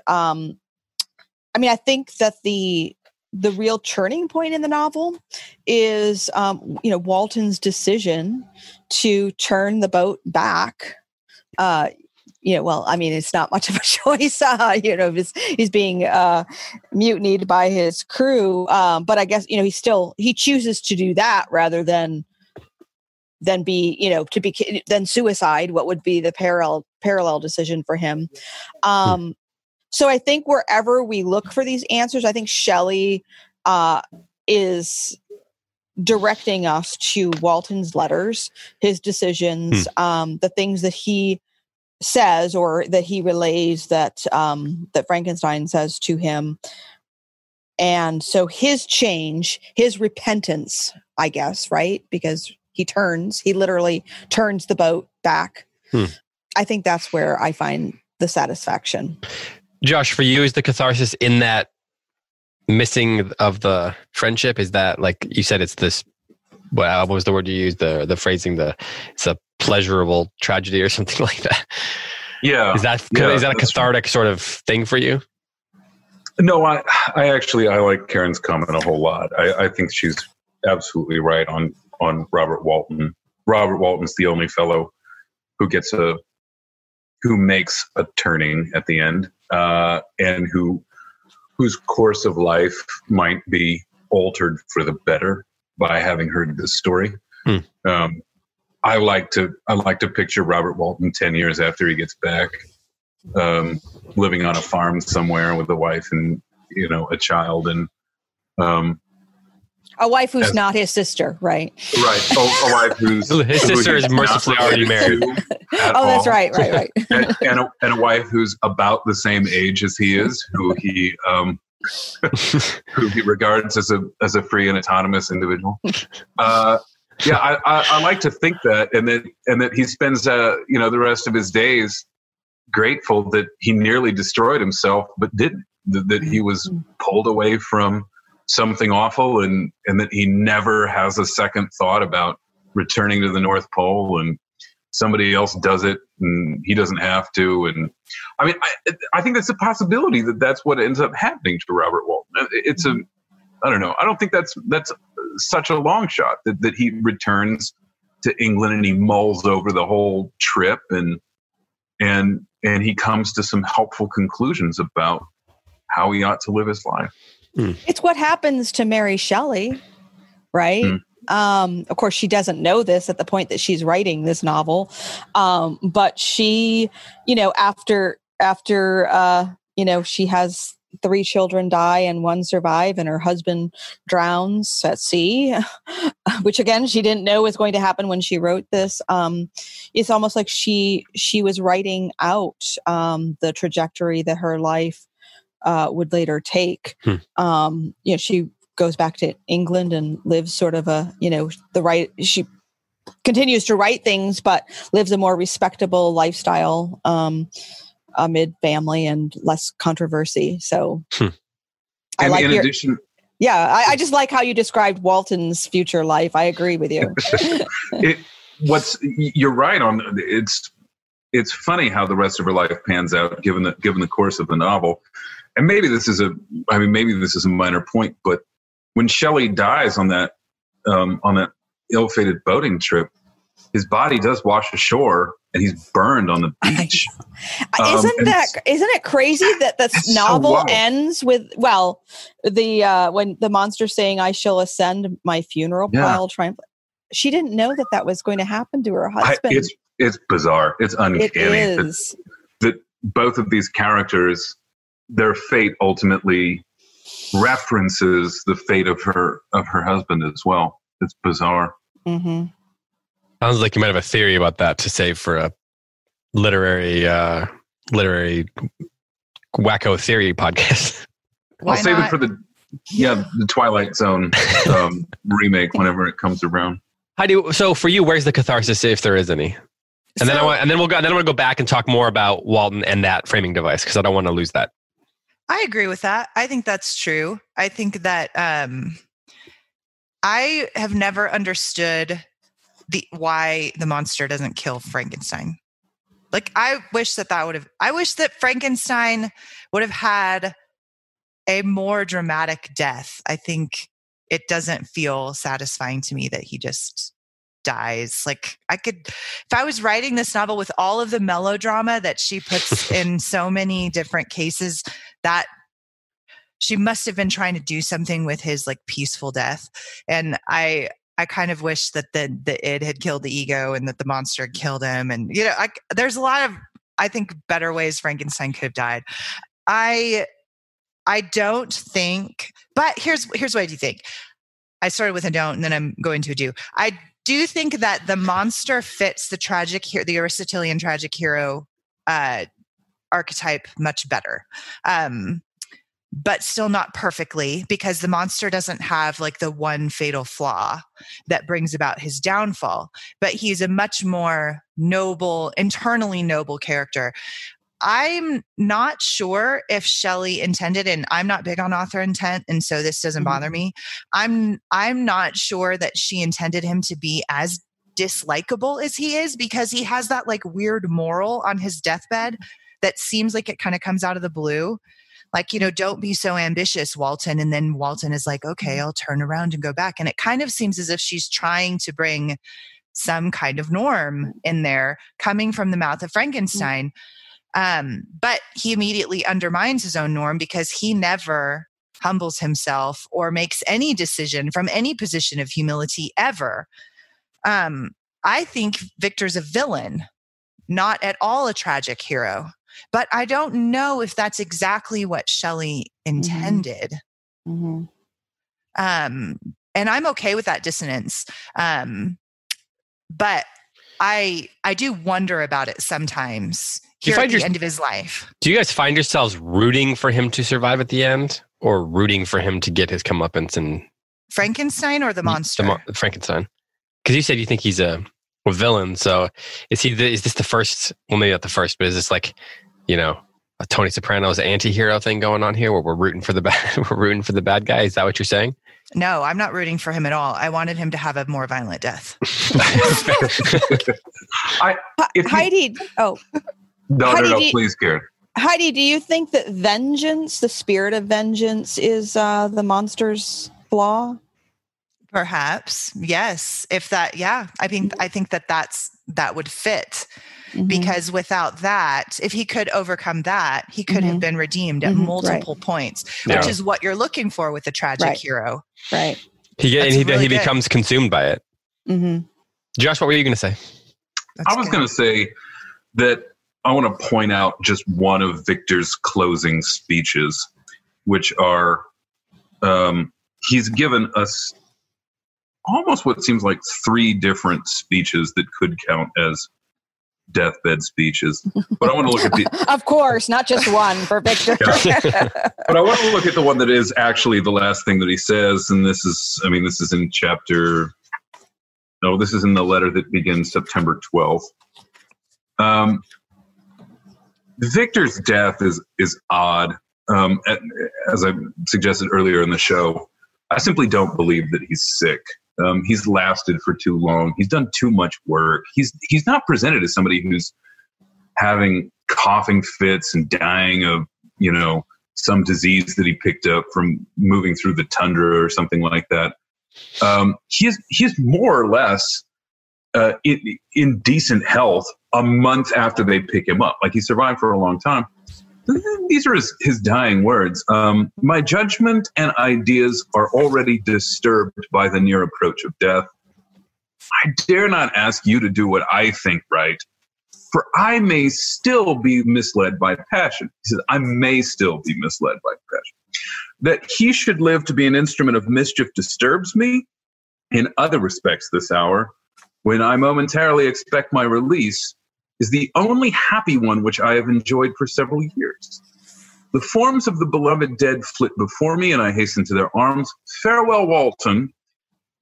I mean, I think that the real turning point in the novel is, you know, Walton's decision to turn the boat back. You know, well, I mean, it's not much of a choice. You know, he's being mutinied by his crew. But I guess, you know, he chooses to do that rather than be, you know, than suicide, what would be the parallel decision for him. So I think wherever we look for these answers, I think Shelley is directing us to Walton's letters, his decisions, the things that he says or that he relays that Frankenstein says to him. And so his change, his repentance, I guess, right? Because he literally turns the boat back. I think that's where I find the satisfaction. Josh, for you, is the catharsis in that missing of the friendship? Is that, like you said, it's this, what was the word you used? The phrasing, it's a pleasurable tragedy or something like that. Yeah. Is that a cathartic sort of thing for you? No, I like Karen's comment a whole lot. I think she's absolutely right on Robert Walton. Robert Walton's the only fellow who makes a turning at the end, and whose course of life might be altered for the better by having heard this story. I like to picture Robert Walton 10 years after he gets back, living on a farm somewhere with a wife and, you know, a child, and a wife who's not his sister, right? Right. A wife who's... His sister is mercifully already married. That's right. And a wife who's about the same age as he is, who he regards as a free and autonomous individual. I like to think that, and that he spends, you know, the rest of his days grateful that he nearly destroyed himself, but didn't. That he was pulled away from something awful, and that he never has a second thought about returning to the North Pole, and somebody else does it and he doesn't have to. And I mean, I think that's a possibility that's what ends up happening to Robert Walton. It's a, I don't know. I don't think that's such a long shot that he returns to England and he mulls over the whole trip and he comes to some helpful conclusions about how he ought to live his life. It's what happens to Mary Shelley, right? Of course, she doesn't know this at the point that she's writing this novel. But she, you know, after, you know, she has three children die and one survive, and her husband drowns at sea, which again, she didn't know was going to happen when she wrote this. It's almost like she was writing out the trajectory that her life would later take. You know, she goes back to England and lives sort of a, you know, she continues to write things, but lives a more respectable lifestyle amid family and less controversy. So I like in addition, I just like how you described Walton's future life. I agree with you. You're right on. It's funny how the rest of her life pans out given the course of the novel. And maybe this is a minor point, but when Shelley dies on that ill-fated boating trip, his body does wash ashore and he's burned on the beach. Isn't it crazy that the novel ends with, well, when the monster saying, "I shall ascend my funeral pile triumphantly." She didn't know that was going to happen to her husband. It's bizarre. It's uncanny. It is. That both of these characters, their fate ultimately references the fate of her husband as well. It's bizarre. Mm-hmm. Sounds like you might have a theory about that to save for a literary wacko theory podcast. I'll save it for the Twilight Zone remake whenever it comes around. Heidi, so for you, where's the catharsis, if there is any? Then I want to go back and talk more about Walton and that framing device, because I don't want to lose that. I agree with that. I think that's true. I think that I have never understood why the monster doesn't kill Frankenstein. Like, I wish that Frankenstein would have had a more dramatic death. I think it doesn't feel satisfying to me that he just dies. Like, if I was writing this novel with all of the melodrama that she puts in so many different cases, that she must have been trying to do something with his like peaceful death. And I kind of wish that the id had killed the ego and that the monster had killed him. And, you know, there's a lot of, I think, better ways Frankenstein could have died. I don't think, but here's what I do think. I started with a don't, and then I'm going to a do. I do think that the monster fits the Aristotelian tragic hero archetype much better. But still not perfectly, because the monster doesn't have like the one fatal flaw that brings about his downfall, but he's a much more noble, internally noble character. I'm not sure if Shelley intended, and I'm not big on author intent, and so this doesn't bother me. I'm not sure that she intended him to be as dislikable as he is, because he has that like weird moral on his deathbed that seems like it kind of comes out of the blue. Like, you know, don't be so ambitious, Walton. And then Walton is like, okay, I'll turn around and go back. And it kind of seems as if she's trying to bring some kind of norm in there coming from the mouth of Frankenstein. But he immediately undermines his own norm, because he never humbles himself or makes any decision from any position of humility ever. I think Victor's a villain, not at all a tragic hero. But I don't know if that's exactly what Shelley intended. Mm-hmm. And I'm okay with that dissonance. But I do wonder about it sometimes here at the end of his life. Do you guys find yourselves rooting for him to survive at the end, or rooting for him to get his comeuppance? And Frankenstein or the monster? Frankenstein. Because you said you think he's a villain. So is this the first, well, maybe not the first, but is this like, you know, a Tony Soprano's anti-hero thing going on here, where we're rooting for the bad guy? Is that what you're saying? No, I'm not rooting for him at all. I wanted him to have a more violent death. Please, Karen. Heidi, do you think that vengeance, the spirit of vengeance, is the monster's flaw? Perhaps, yes. If that, yeah, I think that would fit, because without that, if he could overcome that, he could have been redeemed at multiple points, which is what you're looking for with a tragic hero. Right. He becomes consumed by it. Mm-hmm. Josh, what were you going to say? I was going to say that I want to point out just one of Victor's closing speeches. which are he's given us almost what seems like three different speeches that could count as deathbed speeches. But I want to look at the... Of course, not just one for Victor. Yeah. But I want to look at the one that is actually the last thing that he says. And this is, I mean, this is in chapter... No, this is in the letter that begins September 12th. Victor's death is odd. As I suggested earlier in the show, I simply don't believe that he's sick. He's lasted for too long. He's done too much work. He's not presented as somebody who's having coughing fits and dying of, you know, some disease that he picked up from moving through the tundra or something like that. He is more or less in decent health a month after they pick him up. Like, he survived for a long time. These are his dying words. My judgment and ideas are already disturbed by the near approach of death. I dare not ask you to do what I think right, for I may still be misled by passion. He says, I may still be misled by passion. That he should live to be an instrument of mischief disturbs me in other respects this hour, when I momentarily expect my release, is the only happy one which I have enjoyed for several years. The forms of the beloved dead flit before me, and I hasten to their arms. Farewell, Walton.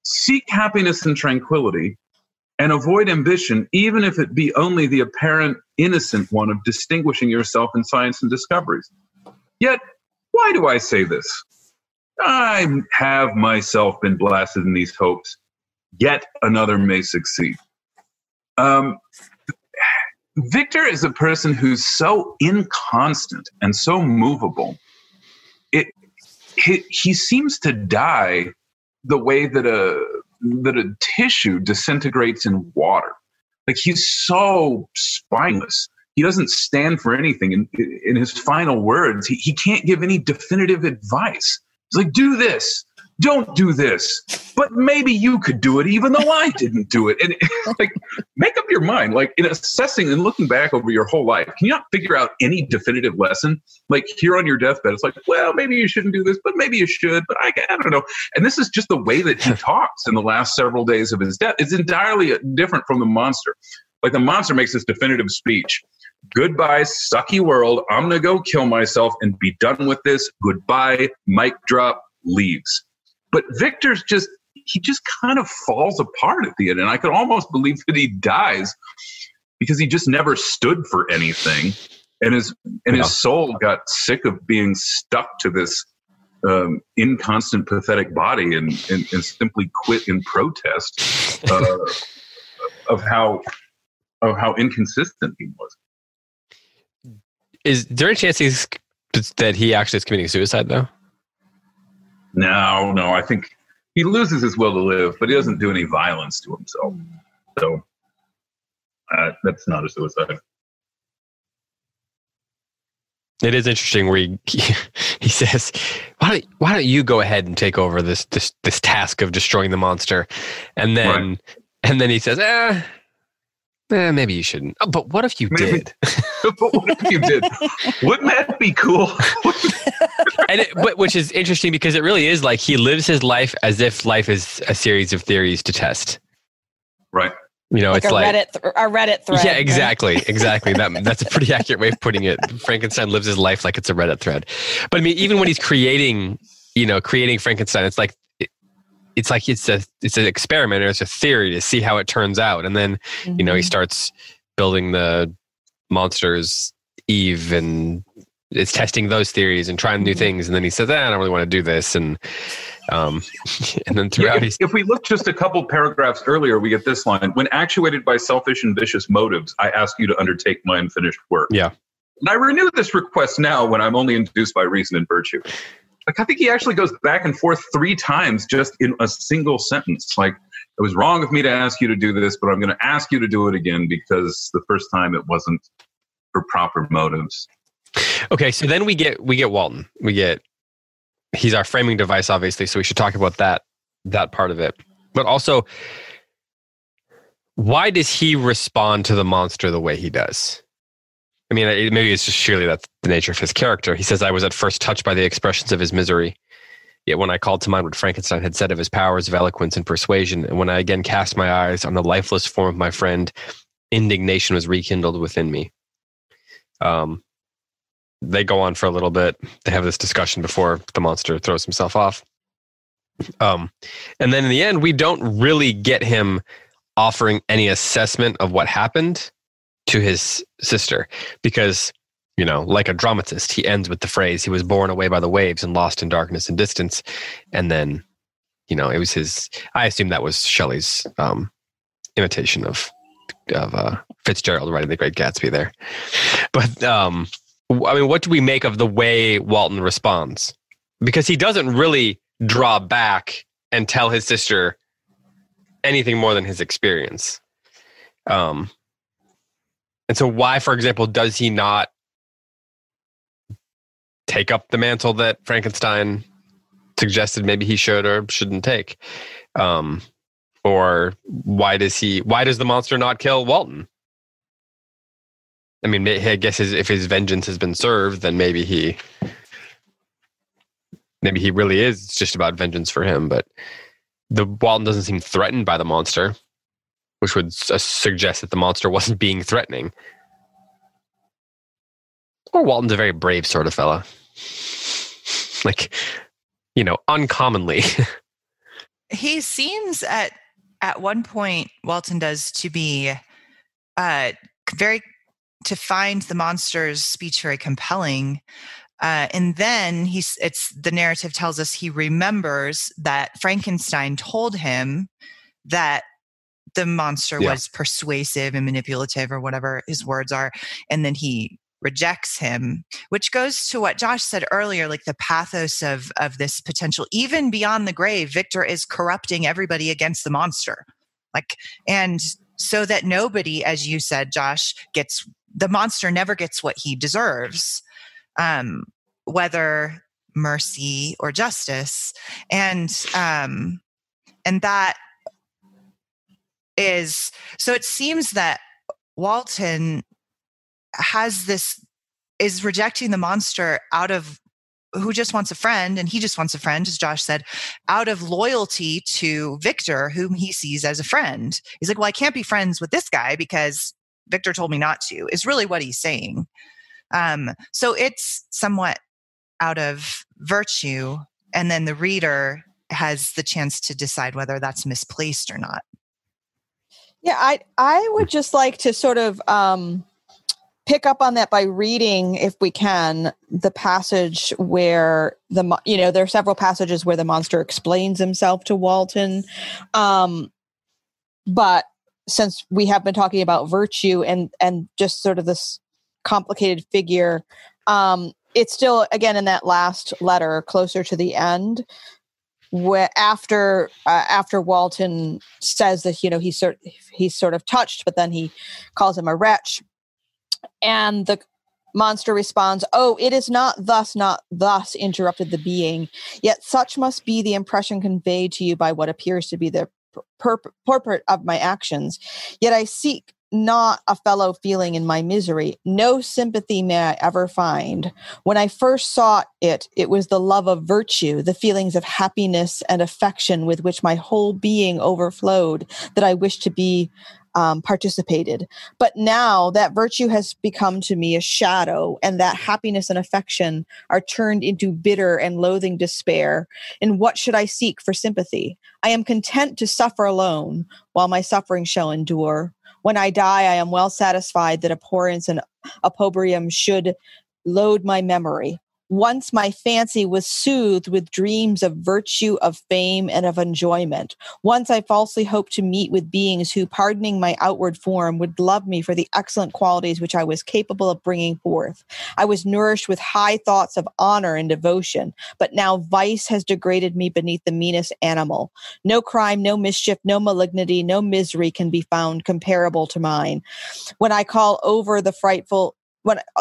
Seek happiness and tranquility, and avoid ambition, even if it be only the apparent innocent one of distinguishing yourself in science and discoveries. Yet, why do I say this? I have myself been blasted in these hopes. Yet another may succeed. Victor is a person who's so inconstant and so movable. He seems to die the way that a tissue disintegrates in water. Like, he's so spineless. He doesn't stand for anything. In his final words, he can't give any definitive advice. He's like, do this, don't do this, but maybe you could do it even though I didn't do it. And like, make up your mind. Like, in assessing and looking back over your whole life, can you not figure out any definitive lesson? Like, here on your deathbed, it's like, well, maybe you shouldn't do this, but maybe you should, but I don't know. And this is just the way that he talks in the last several days of his death. It's entirely different from the monster. Like, the monster makes this definitive speech. Goodbye, sucky world. I'm going to go kill myself and be done with this. Goodbye, mic drop, leaves. But Victor's he just kind of falls apart at the end. And I could almost believe that he dies because he just never stood for anything. And his soul got sick of being stuck to this inconstant, pathetic body and simply quit in protest of how inconsistent he was. Is there a chance that he actually is committing suicide, though? No. I think he loses his will to live, but he doesn't do any violence to himself. So that's not a suicide. It is interesting where he says, why don't you go ahead and take over this task of destroying the monster? And then right. And then he says, maybe you shouldn't. Oh, but what if you did? But what if you did? Wouldn't that be cool? Which is interesting, because it really is like he lives his life as if life is a series of theories to test. Right. You know, like it's a Reddit thread. Yeah, exactly. Right? Exactly. That's a pretty accurate way of putting it. Frankenstein lives his life like it's a Reddit thread. But I mean, even when he's creating Frankenstein, it's like, it's an experiment, or it's a theory to see how it turns out. And then, you know, he starts building the monster's Eve, and it's testing those theories and trying new things. And then he says, I don't really want to do this. And then throughout... Yeah, if we look just a couple paragraphs earlier, we get this line: when actuated by selfish and vicious motives, I ask you to undertake my unfinished work. Yeah. And I renew this request now when I'm only induced by reason and virtue. Like, I think he actually goes back and forth three times just in a single sentence. Like, it was wrong of me to ask you to do this, but I'm going to ask you to do it again because the first time it wasn't for proper motives. Okay, so then we get Walton. He's our framing device, obviously. So we should talk about that part of it. But also, why does he respond to the monster the way he does? I mean, maybe it's just surely that's the nature of his character. He says, I was at first touched by the expressions of his misery. Yet when I called to mind what Frankenstein had said of his powers of eloquence and persuasion, and when I again cast my eyes on the lifeless form of my friend, indignation was rekindled within me. They go on for a little bit. They have this discussion before the monster throws himself off. And then in the end, we don't really get him offering any assessment of what happened to his sister, because, you know, like a dramatist, he ends with the phrase, he was borne away by the waves and lost in darkness and distance. And then, you know, it was his, I assume that was Shelley's imitation of Fitzgerald writing The Great Gatsby there. But, I mean, what do we make of the way Walton responds? Because he doesn't really draw back and tell his sister anything more than his experience. And so why, for example, does he not take up the mantle that Frankenstein suggested maybe he should or shouldn't take? Or why does the monster not kill Walton? I mean, I guess if his vengeance has been served, then maybe he really is. It's just about vengeance for him, but Walton doesn't seem threatened by the monster, which would suggest that the monster wasn't being threatening. Or Walton's a very brave sort of fella. Like, you know, uncommonly. He seems at one point, Walton does, to be to find the monster's speech very compelling. And then the narrative tells us he remembers that Frankenstein told him that the monster was persuasive and manipulative, or whatever his words are. And then he rejects him, which goes to what Josh said earlier, like the pathos of this potential, even beyond the grave, Victor is corrupting everybody against the monster. Like, and so that nobody, as you said, Josh, the monster never gets what he deserves, whether mercy or justice. And that is, so it seems that Walton is rejecting the monster out of, who just wants a friend, and he just wants a friend, as Josh said, out of loyalty to Victor, whom he sees as a friend. He's like, well, I can't be friends with this guy because Victor told me not to, is really what he's saying. So it's somewhat out of virtue, and then the reader has the chance to decide whether that's misplaced or not. Yeah, I would just like to sort of pick up on that by reading, if we can, the passage where there are several passages where the monster explains himself to Walton. But since we have been talking about virtue and just sort of this complicated figure, it's still, again, in that last letter, closer to the end, where after Walton says that, you know, he's sort of touched, but then he calls him a wretch. And the monster responds, "Oh, it is not thus," interrupted the being. "Yet such must be the impression conveyed to you by what appears to be the purport of my actions. Yet I seek not a fellow feeling in my misery. No sympathy may I ever find. When I first sought it, it was the love of virtue, the feelings of happiness and affection with which my whole being overflowed, that I wished to be participated. But now that virtue has become to me a shadow, and that happiness and affection are turned into bitter and loathing despair. And what should I seek for sympathy? I am content to suffer alone, while my suffering shall endure. When I die, I am well satisfied that abhorrence and opprobrium should load my memory. Once my fancy was soothed with dreams of virtue, of fame, and of enjoyment. Once I falsely hoped to meet with beings who, pardoning my outward form, would love me for the excellent qualities which I was capable of bringing forth. I was nourished with high thoughts of honor and devotion, but now vice has degraded me beneath the meanest animal. No crime, no mischief, no malignity, no misery can be found comparable to mine. When I call over the frightful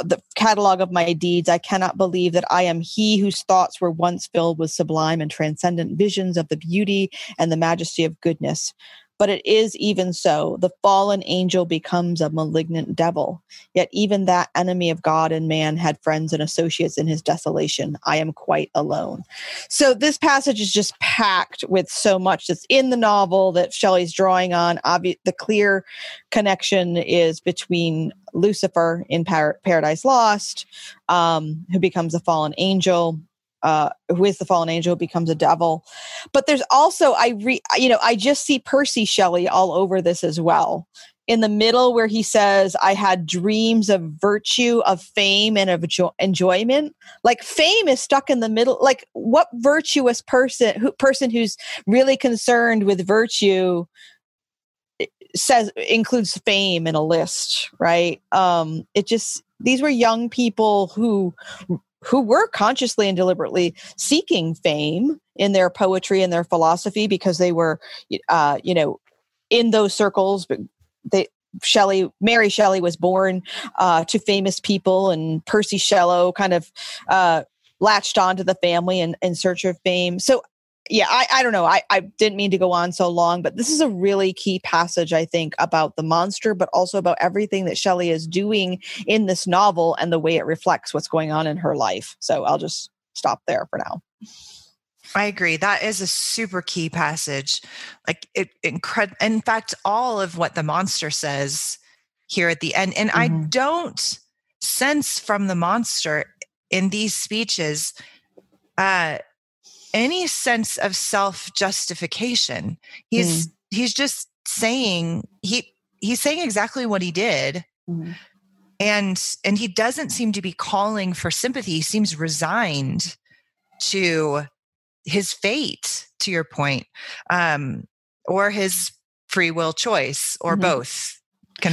the catalog of my deeds, I cannot believe that I am he whose thoughts were once filled with sublime and transcendent visions of the beauty and the majesty of goodness. But it is even so. The fallen angel becomes a malignant devil. Yet even that enemy of God and man had friends and associates in his desolation. I am quite alone. So this passage is just packed with so much that's in the novel that Shelley's drawing on. The clear connection is between Lucifer in Paradise Lost, who becomes a fallen angel, who is the fallen angel, becomes a devil. But there's also, I just see Percy Shelley all over this as well. In the middle where he says, I had dreams of virtue, of fame, and of enjoyment. Like, fame is stuck in the middle. Like, what virtuous person, who's really concerned with virtue includes fame in a list, right? These were young people who were consciously and deliberately seeking fame in their poetry and their philosophy, because they were, in those circles. But Mary Shelley was born to famous people, and Percy Shelley kind of latched onto the family in search of fame. So, yeah, I don't know. I didn't mean to go on so long, but this is a really key passage, I think, about the monster, but also about everything that Shelley is doing in this novel and the way it reflects what's going on in her life. So I'll just stop there for now. I agree. That is a super key passage. Like, in fact, all of what the monster says here at the end. And I don't sense from the monster in these speeches any sense of self-justification. He's just saying he's saying exactly what he did. Mm-hmm. And he doesn't seem to be calling for sympathy. He seems resigned to his fate, to your point, or his free will choice, or both.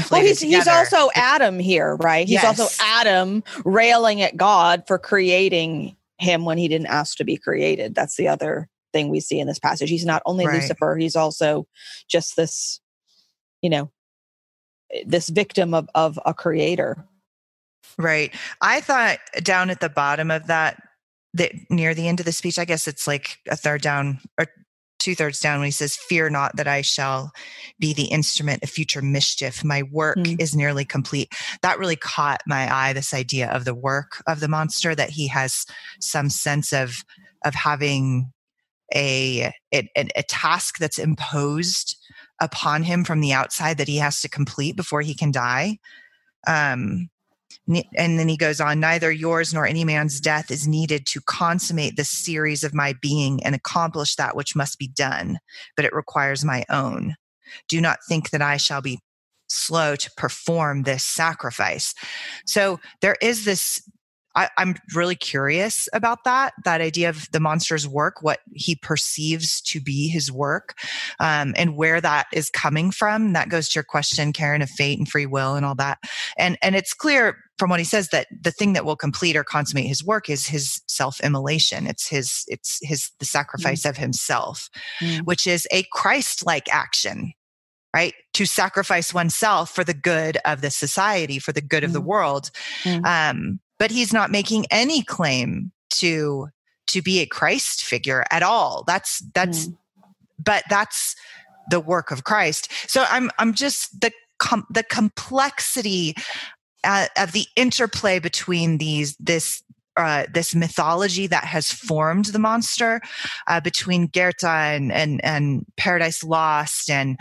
Well, he's also Adam here, right? He's also Adam railing at God for creating him when he didn't ask to be created. That's the other thing we see in this passage. He's not only Lucifer, he's also just this, this victim of a creator. Right. I thought down at the bottom of that near the end of the speech, I guess it's like a third down or two-thirds down, when he says, fear not that I shall be the instrument of future mischief. My work is nearly complete. That really caught my eye, this idea of the work of the monster, that he has some sense of having a task that's imposed upon him from the outside that he has to complete before he can die. And then he goes on, neither yours nor any man's death is needed to consummate this series of my being and accomplish that which must be done, but it requires my own. Do not think that I shall be slow to perform this sacrifice. So there is this, I'm really curious about that idea of the monster's work, what he perceives to be his work, and where that is coming from. That goes to your question, Karen, of fate and free will and all that. And it's clear from what he says that the thing that will complete or consummate his work is his self-immolation. It's the sacrifice of himself, which is a Christ-like action, right? To sacrifice oneself for the good of the society, for the good of the world. But he's not making any claim to be a Christ figure at all. But that's the work of Christ. So I'm just the complexity of the interplay between this mythology that has formed the monster, between Goethe and Paradise Lost and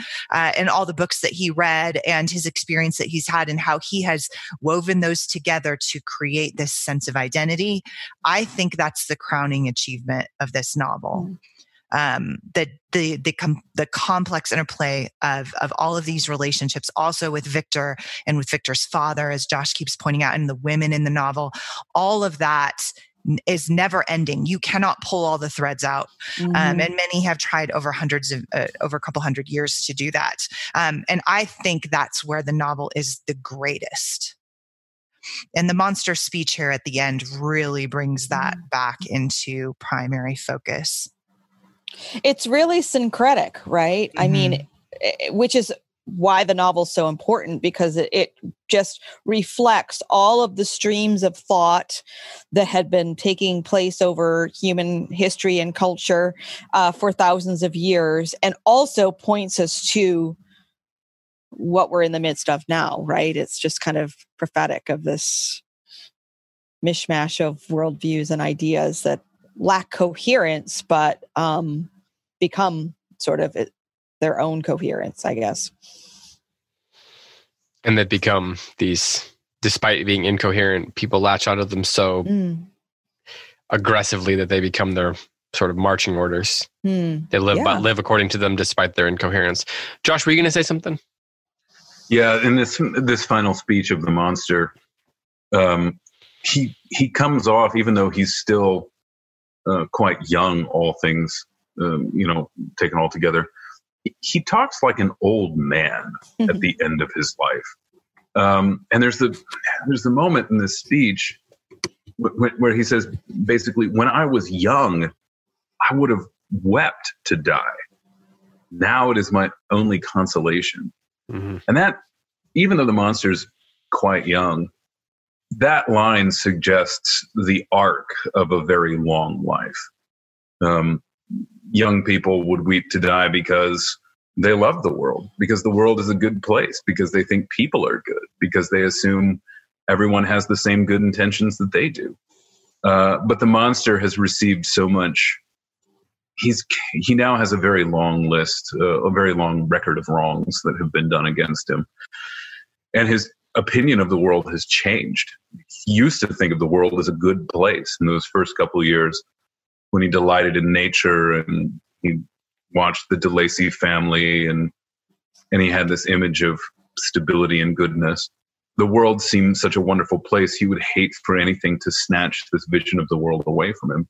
all the books that he read and his experience that he's had, and how he has woven those together to create this sense of identity. I think that's the crowning achievement of this novel. The complex interplay of all of these relationships, also with Victor and with Victor's father, as Josh keeps pointing out, and the women in the novel, all of that is never ending. You cannot pull all the threads out. And many have tried over a couple hundred years to do that. And I think that's where the novel is the greatest. And the monster speech here at the end really brings that back into primary focus. It's really syncretic, right? I mean, which is why the novel's so important, because it just reflects all of the streams of thought that had been taking place over human history and culture for thousands of years, and also points us to what we're in the midst of now, right? It's just kind of prophetic of this mishmash of worldviews and ideas that lack coherence, but become sort of their own coherence, I guess. And that become these, despite being incoherent, people latch onto them so aggressively that they become their sort of marching orders. They live according to them despite their incoherence. Josh, were you going to say something? Yeah, in this final speech of the monster, he comes off, even though he's still quite young, all things taken all together. He talks like an old man at the end of his life, and there's the moment in this speech where he says, basically, "When I was young, I would have wept to die. Now it is my only consolation." Mm-hmm. And that, even though the monster's quite young, that line suggests the arc of a very long life. Young people would weep to die because they love the world, because the world is a good place, because they think people are good, because they assume everyone has the same good intentions that they do. But the monster has received so much. He now has a very long list, a very long record of wrongs that have been done against him. And his opinion of the world has changed. He used to think of the world as a good place in those first couple of years when he delighted in nature and he watched the De Lacey family and he had this image of stability and goodness. The world seemed such a wonderful place. He would hate for anything to snatch this vision of the world away from him.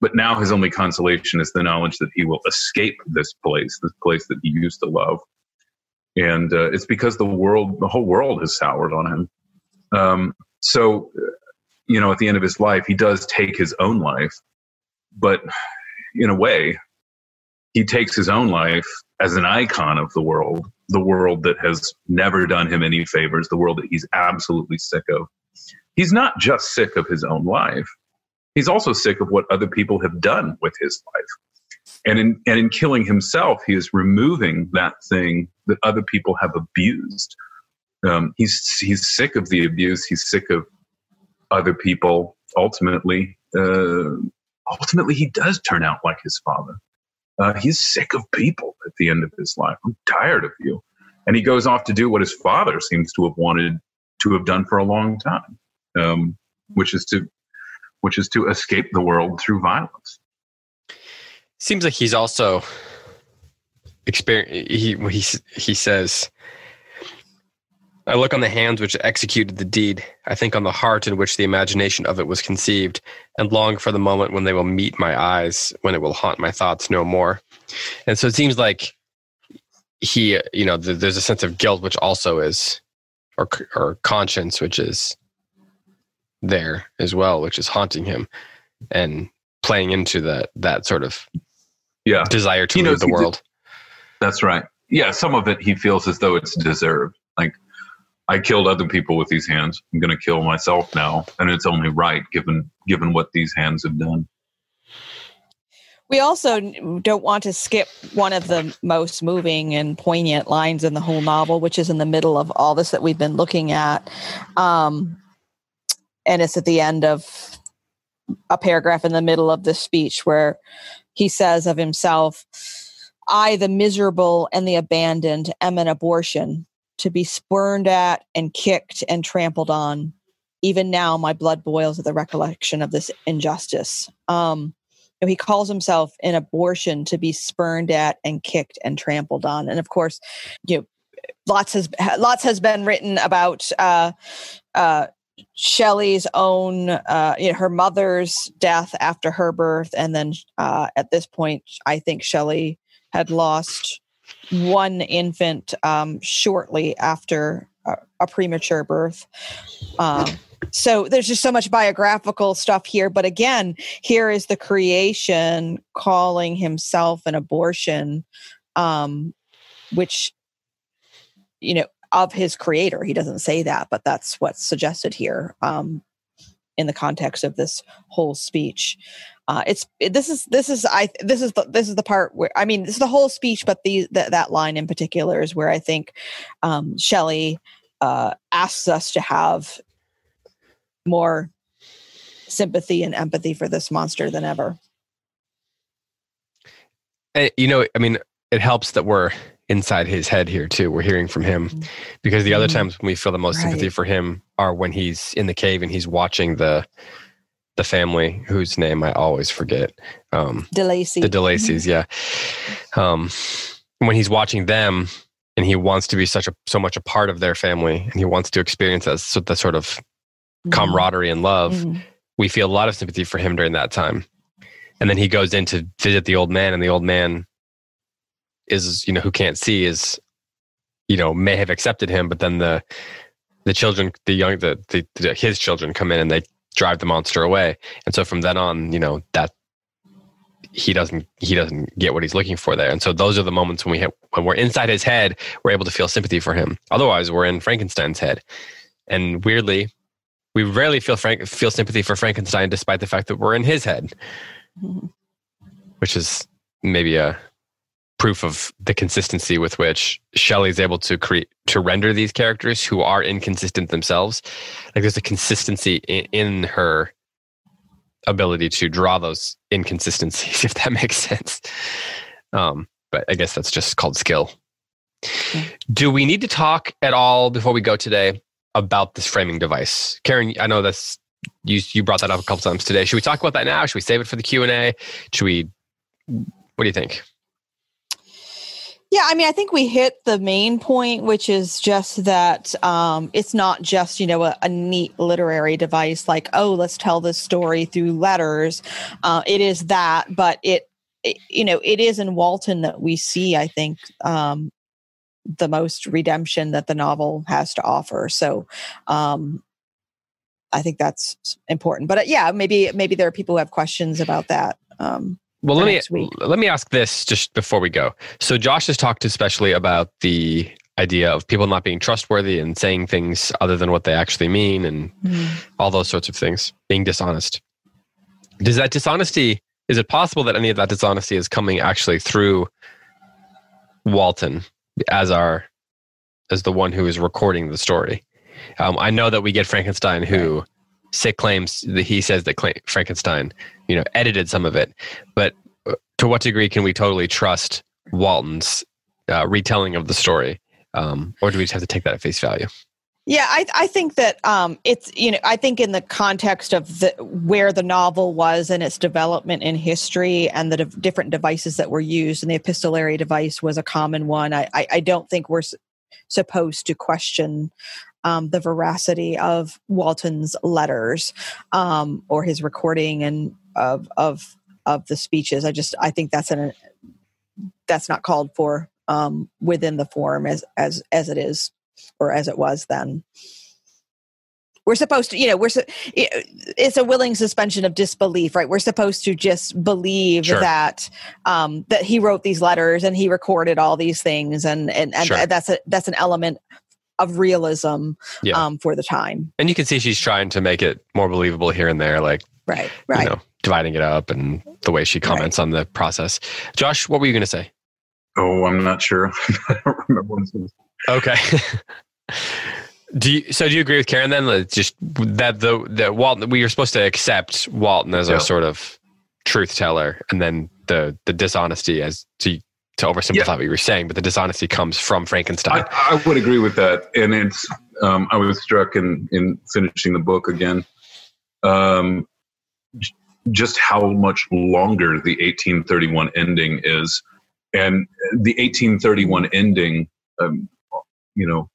But now his only consolation is the knowledge that he will escape this place that he used to love. And it's because the whole world has soured on him. So, at the end of his life, he does take his own life. But in a way, he takes his own life as an icon of the world that has never done him any favors, the world that he's absolutely sick of. He's not just sick of his own life. He's also sick of what other people have done with his life. And in killing himself, he is removing that thing that other people have abused. He's sick of the abuse. He's sick of other people. Ultimately, he does turn out like his father. He's sick of people at the end of his life. I'm tired of you. And he goes off to do what his father seems to have wanted to have done for a long time, which is to escape the world through violence. Seems like he's also he says, "I look on the hands which executed the deed. I think on the heart in which the imagination of it was conceived, and long for the moment when they will meet my eyes, when it will haunt my thoughts no more." And so it seems like he, there's a sense of guilt, which also is, or conscience, which is there as well, which is haunting him and playing into that sort of desire to leave the world. That's right. Yeah, some of it he feels as though it's deserved. Like, I killed other people with these hands. I'm going to kill myself now, and it's only right given what these hands have done. We also don't want to skip one of the most moving and poignant lines in the whole novel, which is in the middle of all this that we've been looking at. And it's at the end of a paragraph in the middle of this speech where he says of himself, "I, the miserable and the abandoned, am an abortion, to be spurned at and kicked and trampled on. Even now, my blood boils at the recollection of this injustice." He calls himself an abortion to be spurned at and kicked and trampled on. And of course, lots has been written about Shelley's own, her mother's death after her birth. And then at this point, I think Shelley had lost one infant shortly after a premature birth. So there's just so much biographical stuff here. But again, here is the creation calling himself an abortion, which you know, of his creator. He doesn't say that, but that's what's suggested here in the context of this whole speech. This is the whole speech, but that line in particular is where I think Shelley asks us to have more sympathy and empathy for this monster than ever. You know, I mean, it helps that we're inside his head here too. We're hearing from him, because the other times when we feel the most sympathy for him are when he's in the cave and he's watching the family whose name I always forget. De Lacey. The De Lacey's, yeah. When he's watching them and he wants to be so much a part of their family and he wants to experience that sort of camaraderie and love, we feel a lot of sympathy for him during that time. And then he goes in to visit the old man, and the old man is, you know, who can't see, is, you know, may have accepted him, but then his children come in and they drive the monster away. And so from then on, you know, that he doesn't get what he's looking for there. And so those are the moments when we're inside his head, we're able to feel sympathy for him. Otherwise, we're in Frankenstein's head. And weirdly, we rarely feel sympathy for Frankenstein, despite the fact that we're in his head, which is maybe a proof of the consistency with which Shelley's able to render these characters who are inconsistent themselves. Like, there's a consistency in her ability to draw those inconsistencies, if that makes sense. But I guess that's just called skill. Okay. Do we need to talk at all before we go today about this framing device? Karen, I know that's you brought that up a couple times today. Should we talk about that now? Should we save it for the Q&A? What do you think? Yeah, I mean, I think we hit the main point, which is just that it's not just, you know, a neat literary device like, oh, let's tell this story through letters. It is that, but it, you know, it is in Walton that we see, I think, the most redemption that the novel has to offer. So I think that's important. But yeah, maybe there are people who have questions about that. Well, let me ask this just before we go. So Josh has talked especially about the idea of people not being trustworthy and saying things other than what they actually mean and all those sorts of things, being dishonest. Is it possible that any of that dishonesty is coming actually through Walton as the one who is recording the story? I know that we get Frankenstein who says that Frankenstein, you know, edited some of it, but to what degree can we totally trust Walton's retelling of the story, or do we just have to take that at face value? Yeah, I think that it's, you know, I think in the context of where the novel was and its development in history and the different devices that were used, and the epistolary device was a common one. I don't think we're supposed to question the veracity of Walton's letters or his recording and of the speeches. I think that's not called for within the form as it is. Or as it was then. We're supposed to, you know, it's a willing suspension of disbelief, right? We're supposed to just believe that he wrote these letters and he recorded all these things, and that's an element of realism for the time. And you can see she's trying to make it more believable here and there, like right, you know, dividing it up and the way she comments on the process. Josh, what were you going to say? Oh, I'm not sure. I don't remember what it was. Okay. Do you agree with Karen then? Just that Walton, we are supposed to accept Walton as our sort of truth teller, and then the dishonesty, as to oversimplify what you were saying, but the dishonesty comes from Frankenstein. I would agree with that, and it's I was struck in finishing the book again, just how much longer the 1831 ending is, and the 1831 ending. You know,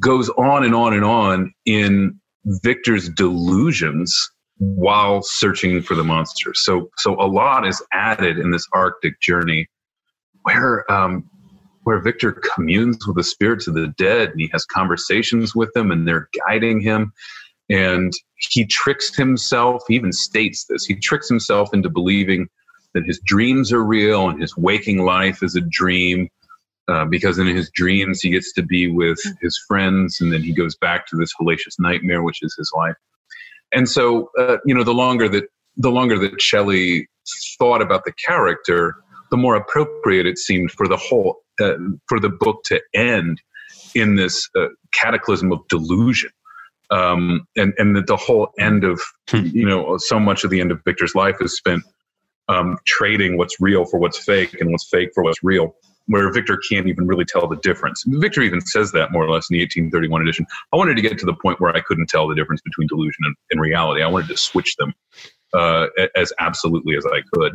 goes on and on and on in Victor's delusions while searching for the monster. So a lot is added in this Arctic journey where Victor communes with the spirits of the dead, and he has conversations with them, and they're guiding him. And he tricks himself, he even states this, he tricks himself into believing that his dreams are real and his waking life is a dream. because in his dreams he gets to be with his friends, and then he goes back to this hellacious nightmare, which is his life. And so, the longer that Shelley thought about the character, the more appropriate it seemed for the whole, for the book to end in this cataclysm of delusion, and that the whole end of, so much of the end of Victor's life is spent trading what's real for what's fake, and what's fake for what's real, where Victor can't even really tell the difference. Victor even says that more or less in the 1831 edition. I wanted to get to the point where I couldn't tell the difference between delusion and reality. I wanted to switch them as absolutely as I could.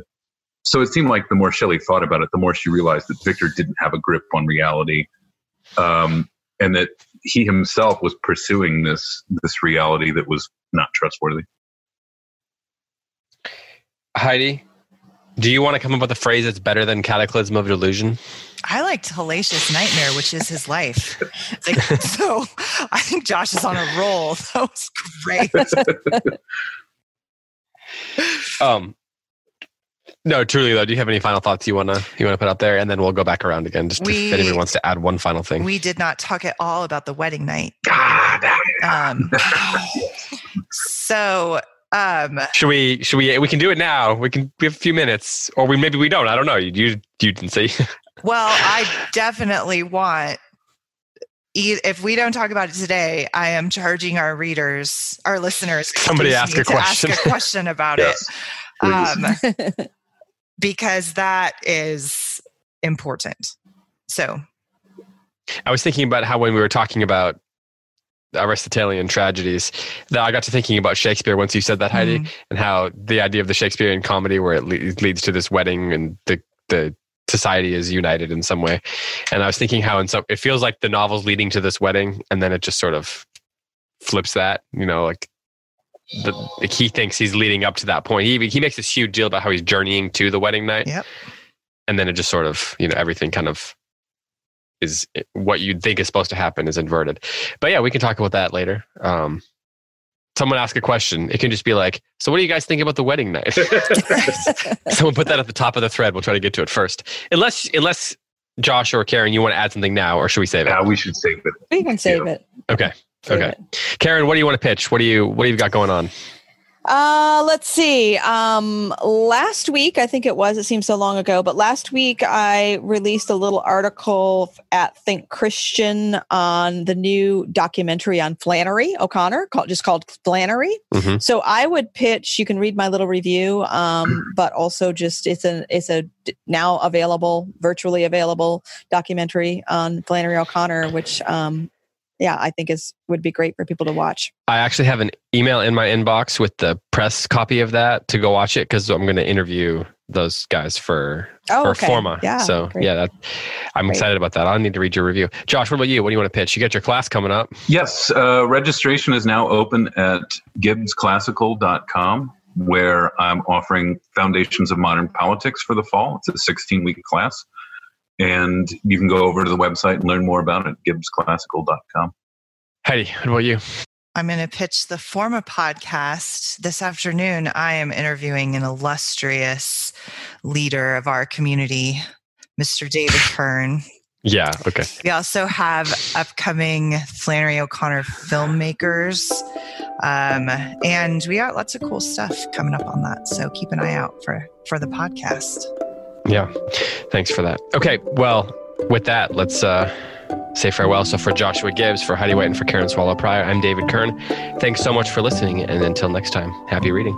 So it seemed like the more Shelley thought about it, the more she realized that Victor didn't have a grip on reality, and that he himself was pursuing this reality that was not trustworthy. Heidi, do you want to come up with a phrase that's better than cataclysm of delusion? I liked hellacious nightmare, which is his life. So I think Josh is on a roll. That was great. No, truly though, do you have any final thoughts you wanna put out there? And then we'll go back around again, just if anyone wants to add one final thing. We did not talk at all about the wedding night. God. Should we can do it now. We have a few minutes, or maybe we don't. I don't know. You didn't say. Well, I definitely want, if we don't talk about it today, I am charging our readers, our listeners, somebody ask a question about it, because that is important. So I was thinking about how, when we were talking about Aristotelian tragedies, that I got to thinking about Shakespeare once you said that, Heidi, and how the idea of the Shakespearean comedy, where it leads to this wedding and the society is united in some way. And I was thinking how it feels like the novel's leading to this wedding, and then it just sort of flips that, like he thinks he's leading up to that point. He makes this huge deal about how he's journeying to the wedding night. Yep. And then it just sort of, everything kind of is what you think is supposed to happen is inverted. But yeah, we can talk about that later. Someone ask a question. It can just be like, so what do you guys think about the wedding night? Someone put that at the top of the thread. We'll try to get to it first. Unless Josh or Karen, you want to add something now, or should we save it? Yeah, we should save it. We can save it. Okay. Okay. Karen, what do you want to pitch? What do you got going on? Let's see. Last week, I think it seems so long ago, but last week I released a little article at Think Christian on the new documentary on Flannery O'Connor, called Flannery. Mm-hmm. So I would pitch, you can read my little review, but also just, it's a now virtually available documentary on Flannery O'Connor, which, yeah, I think would be great for people to watch. I actually have an email in my inbox with the press copy of that to go watch it, because I'm going to interview those guys for Forma. Yeah, so great. I'm excited about that. I'll need to read your review. Josh, what about you? What do you want to pitch? You got your class coming up. Yes. Registration is now open at GibbsClassical.com, where I'm offering Foundations of Modern Politics for the fall. It's a 16-week class. And you can go over to the website and learn more about it, GibbsClassical.com. Heidi, what about you? I'm going to pitch the Forma podcast. This afternoon, I am interviewing an illustrious leader of our community, Mr. David Kern. Yeah, okay. We also have upcoming Flannery O'Connor filmmakers. And we got lots of cool stuff coming up on that. So keep an eye out for the podcast. Yeah. Thanks for that. Okay. Well, with that, let's say farewell. So for Joshua Gibbs, for Heidi White, and for Karen Swallow Prior, I'm David Kern. Thanks so much for listening. And until next time, happy reading.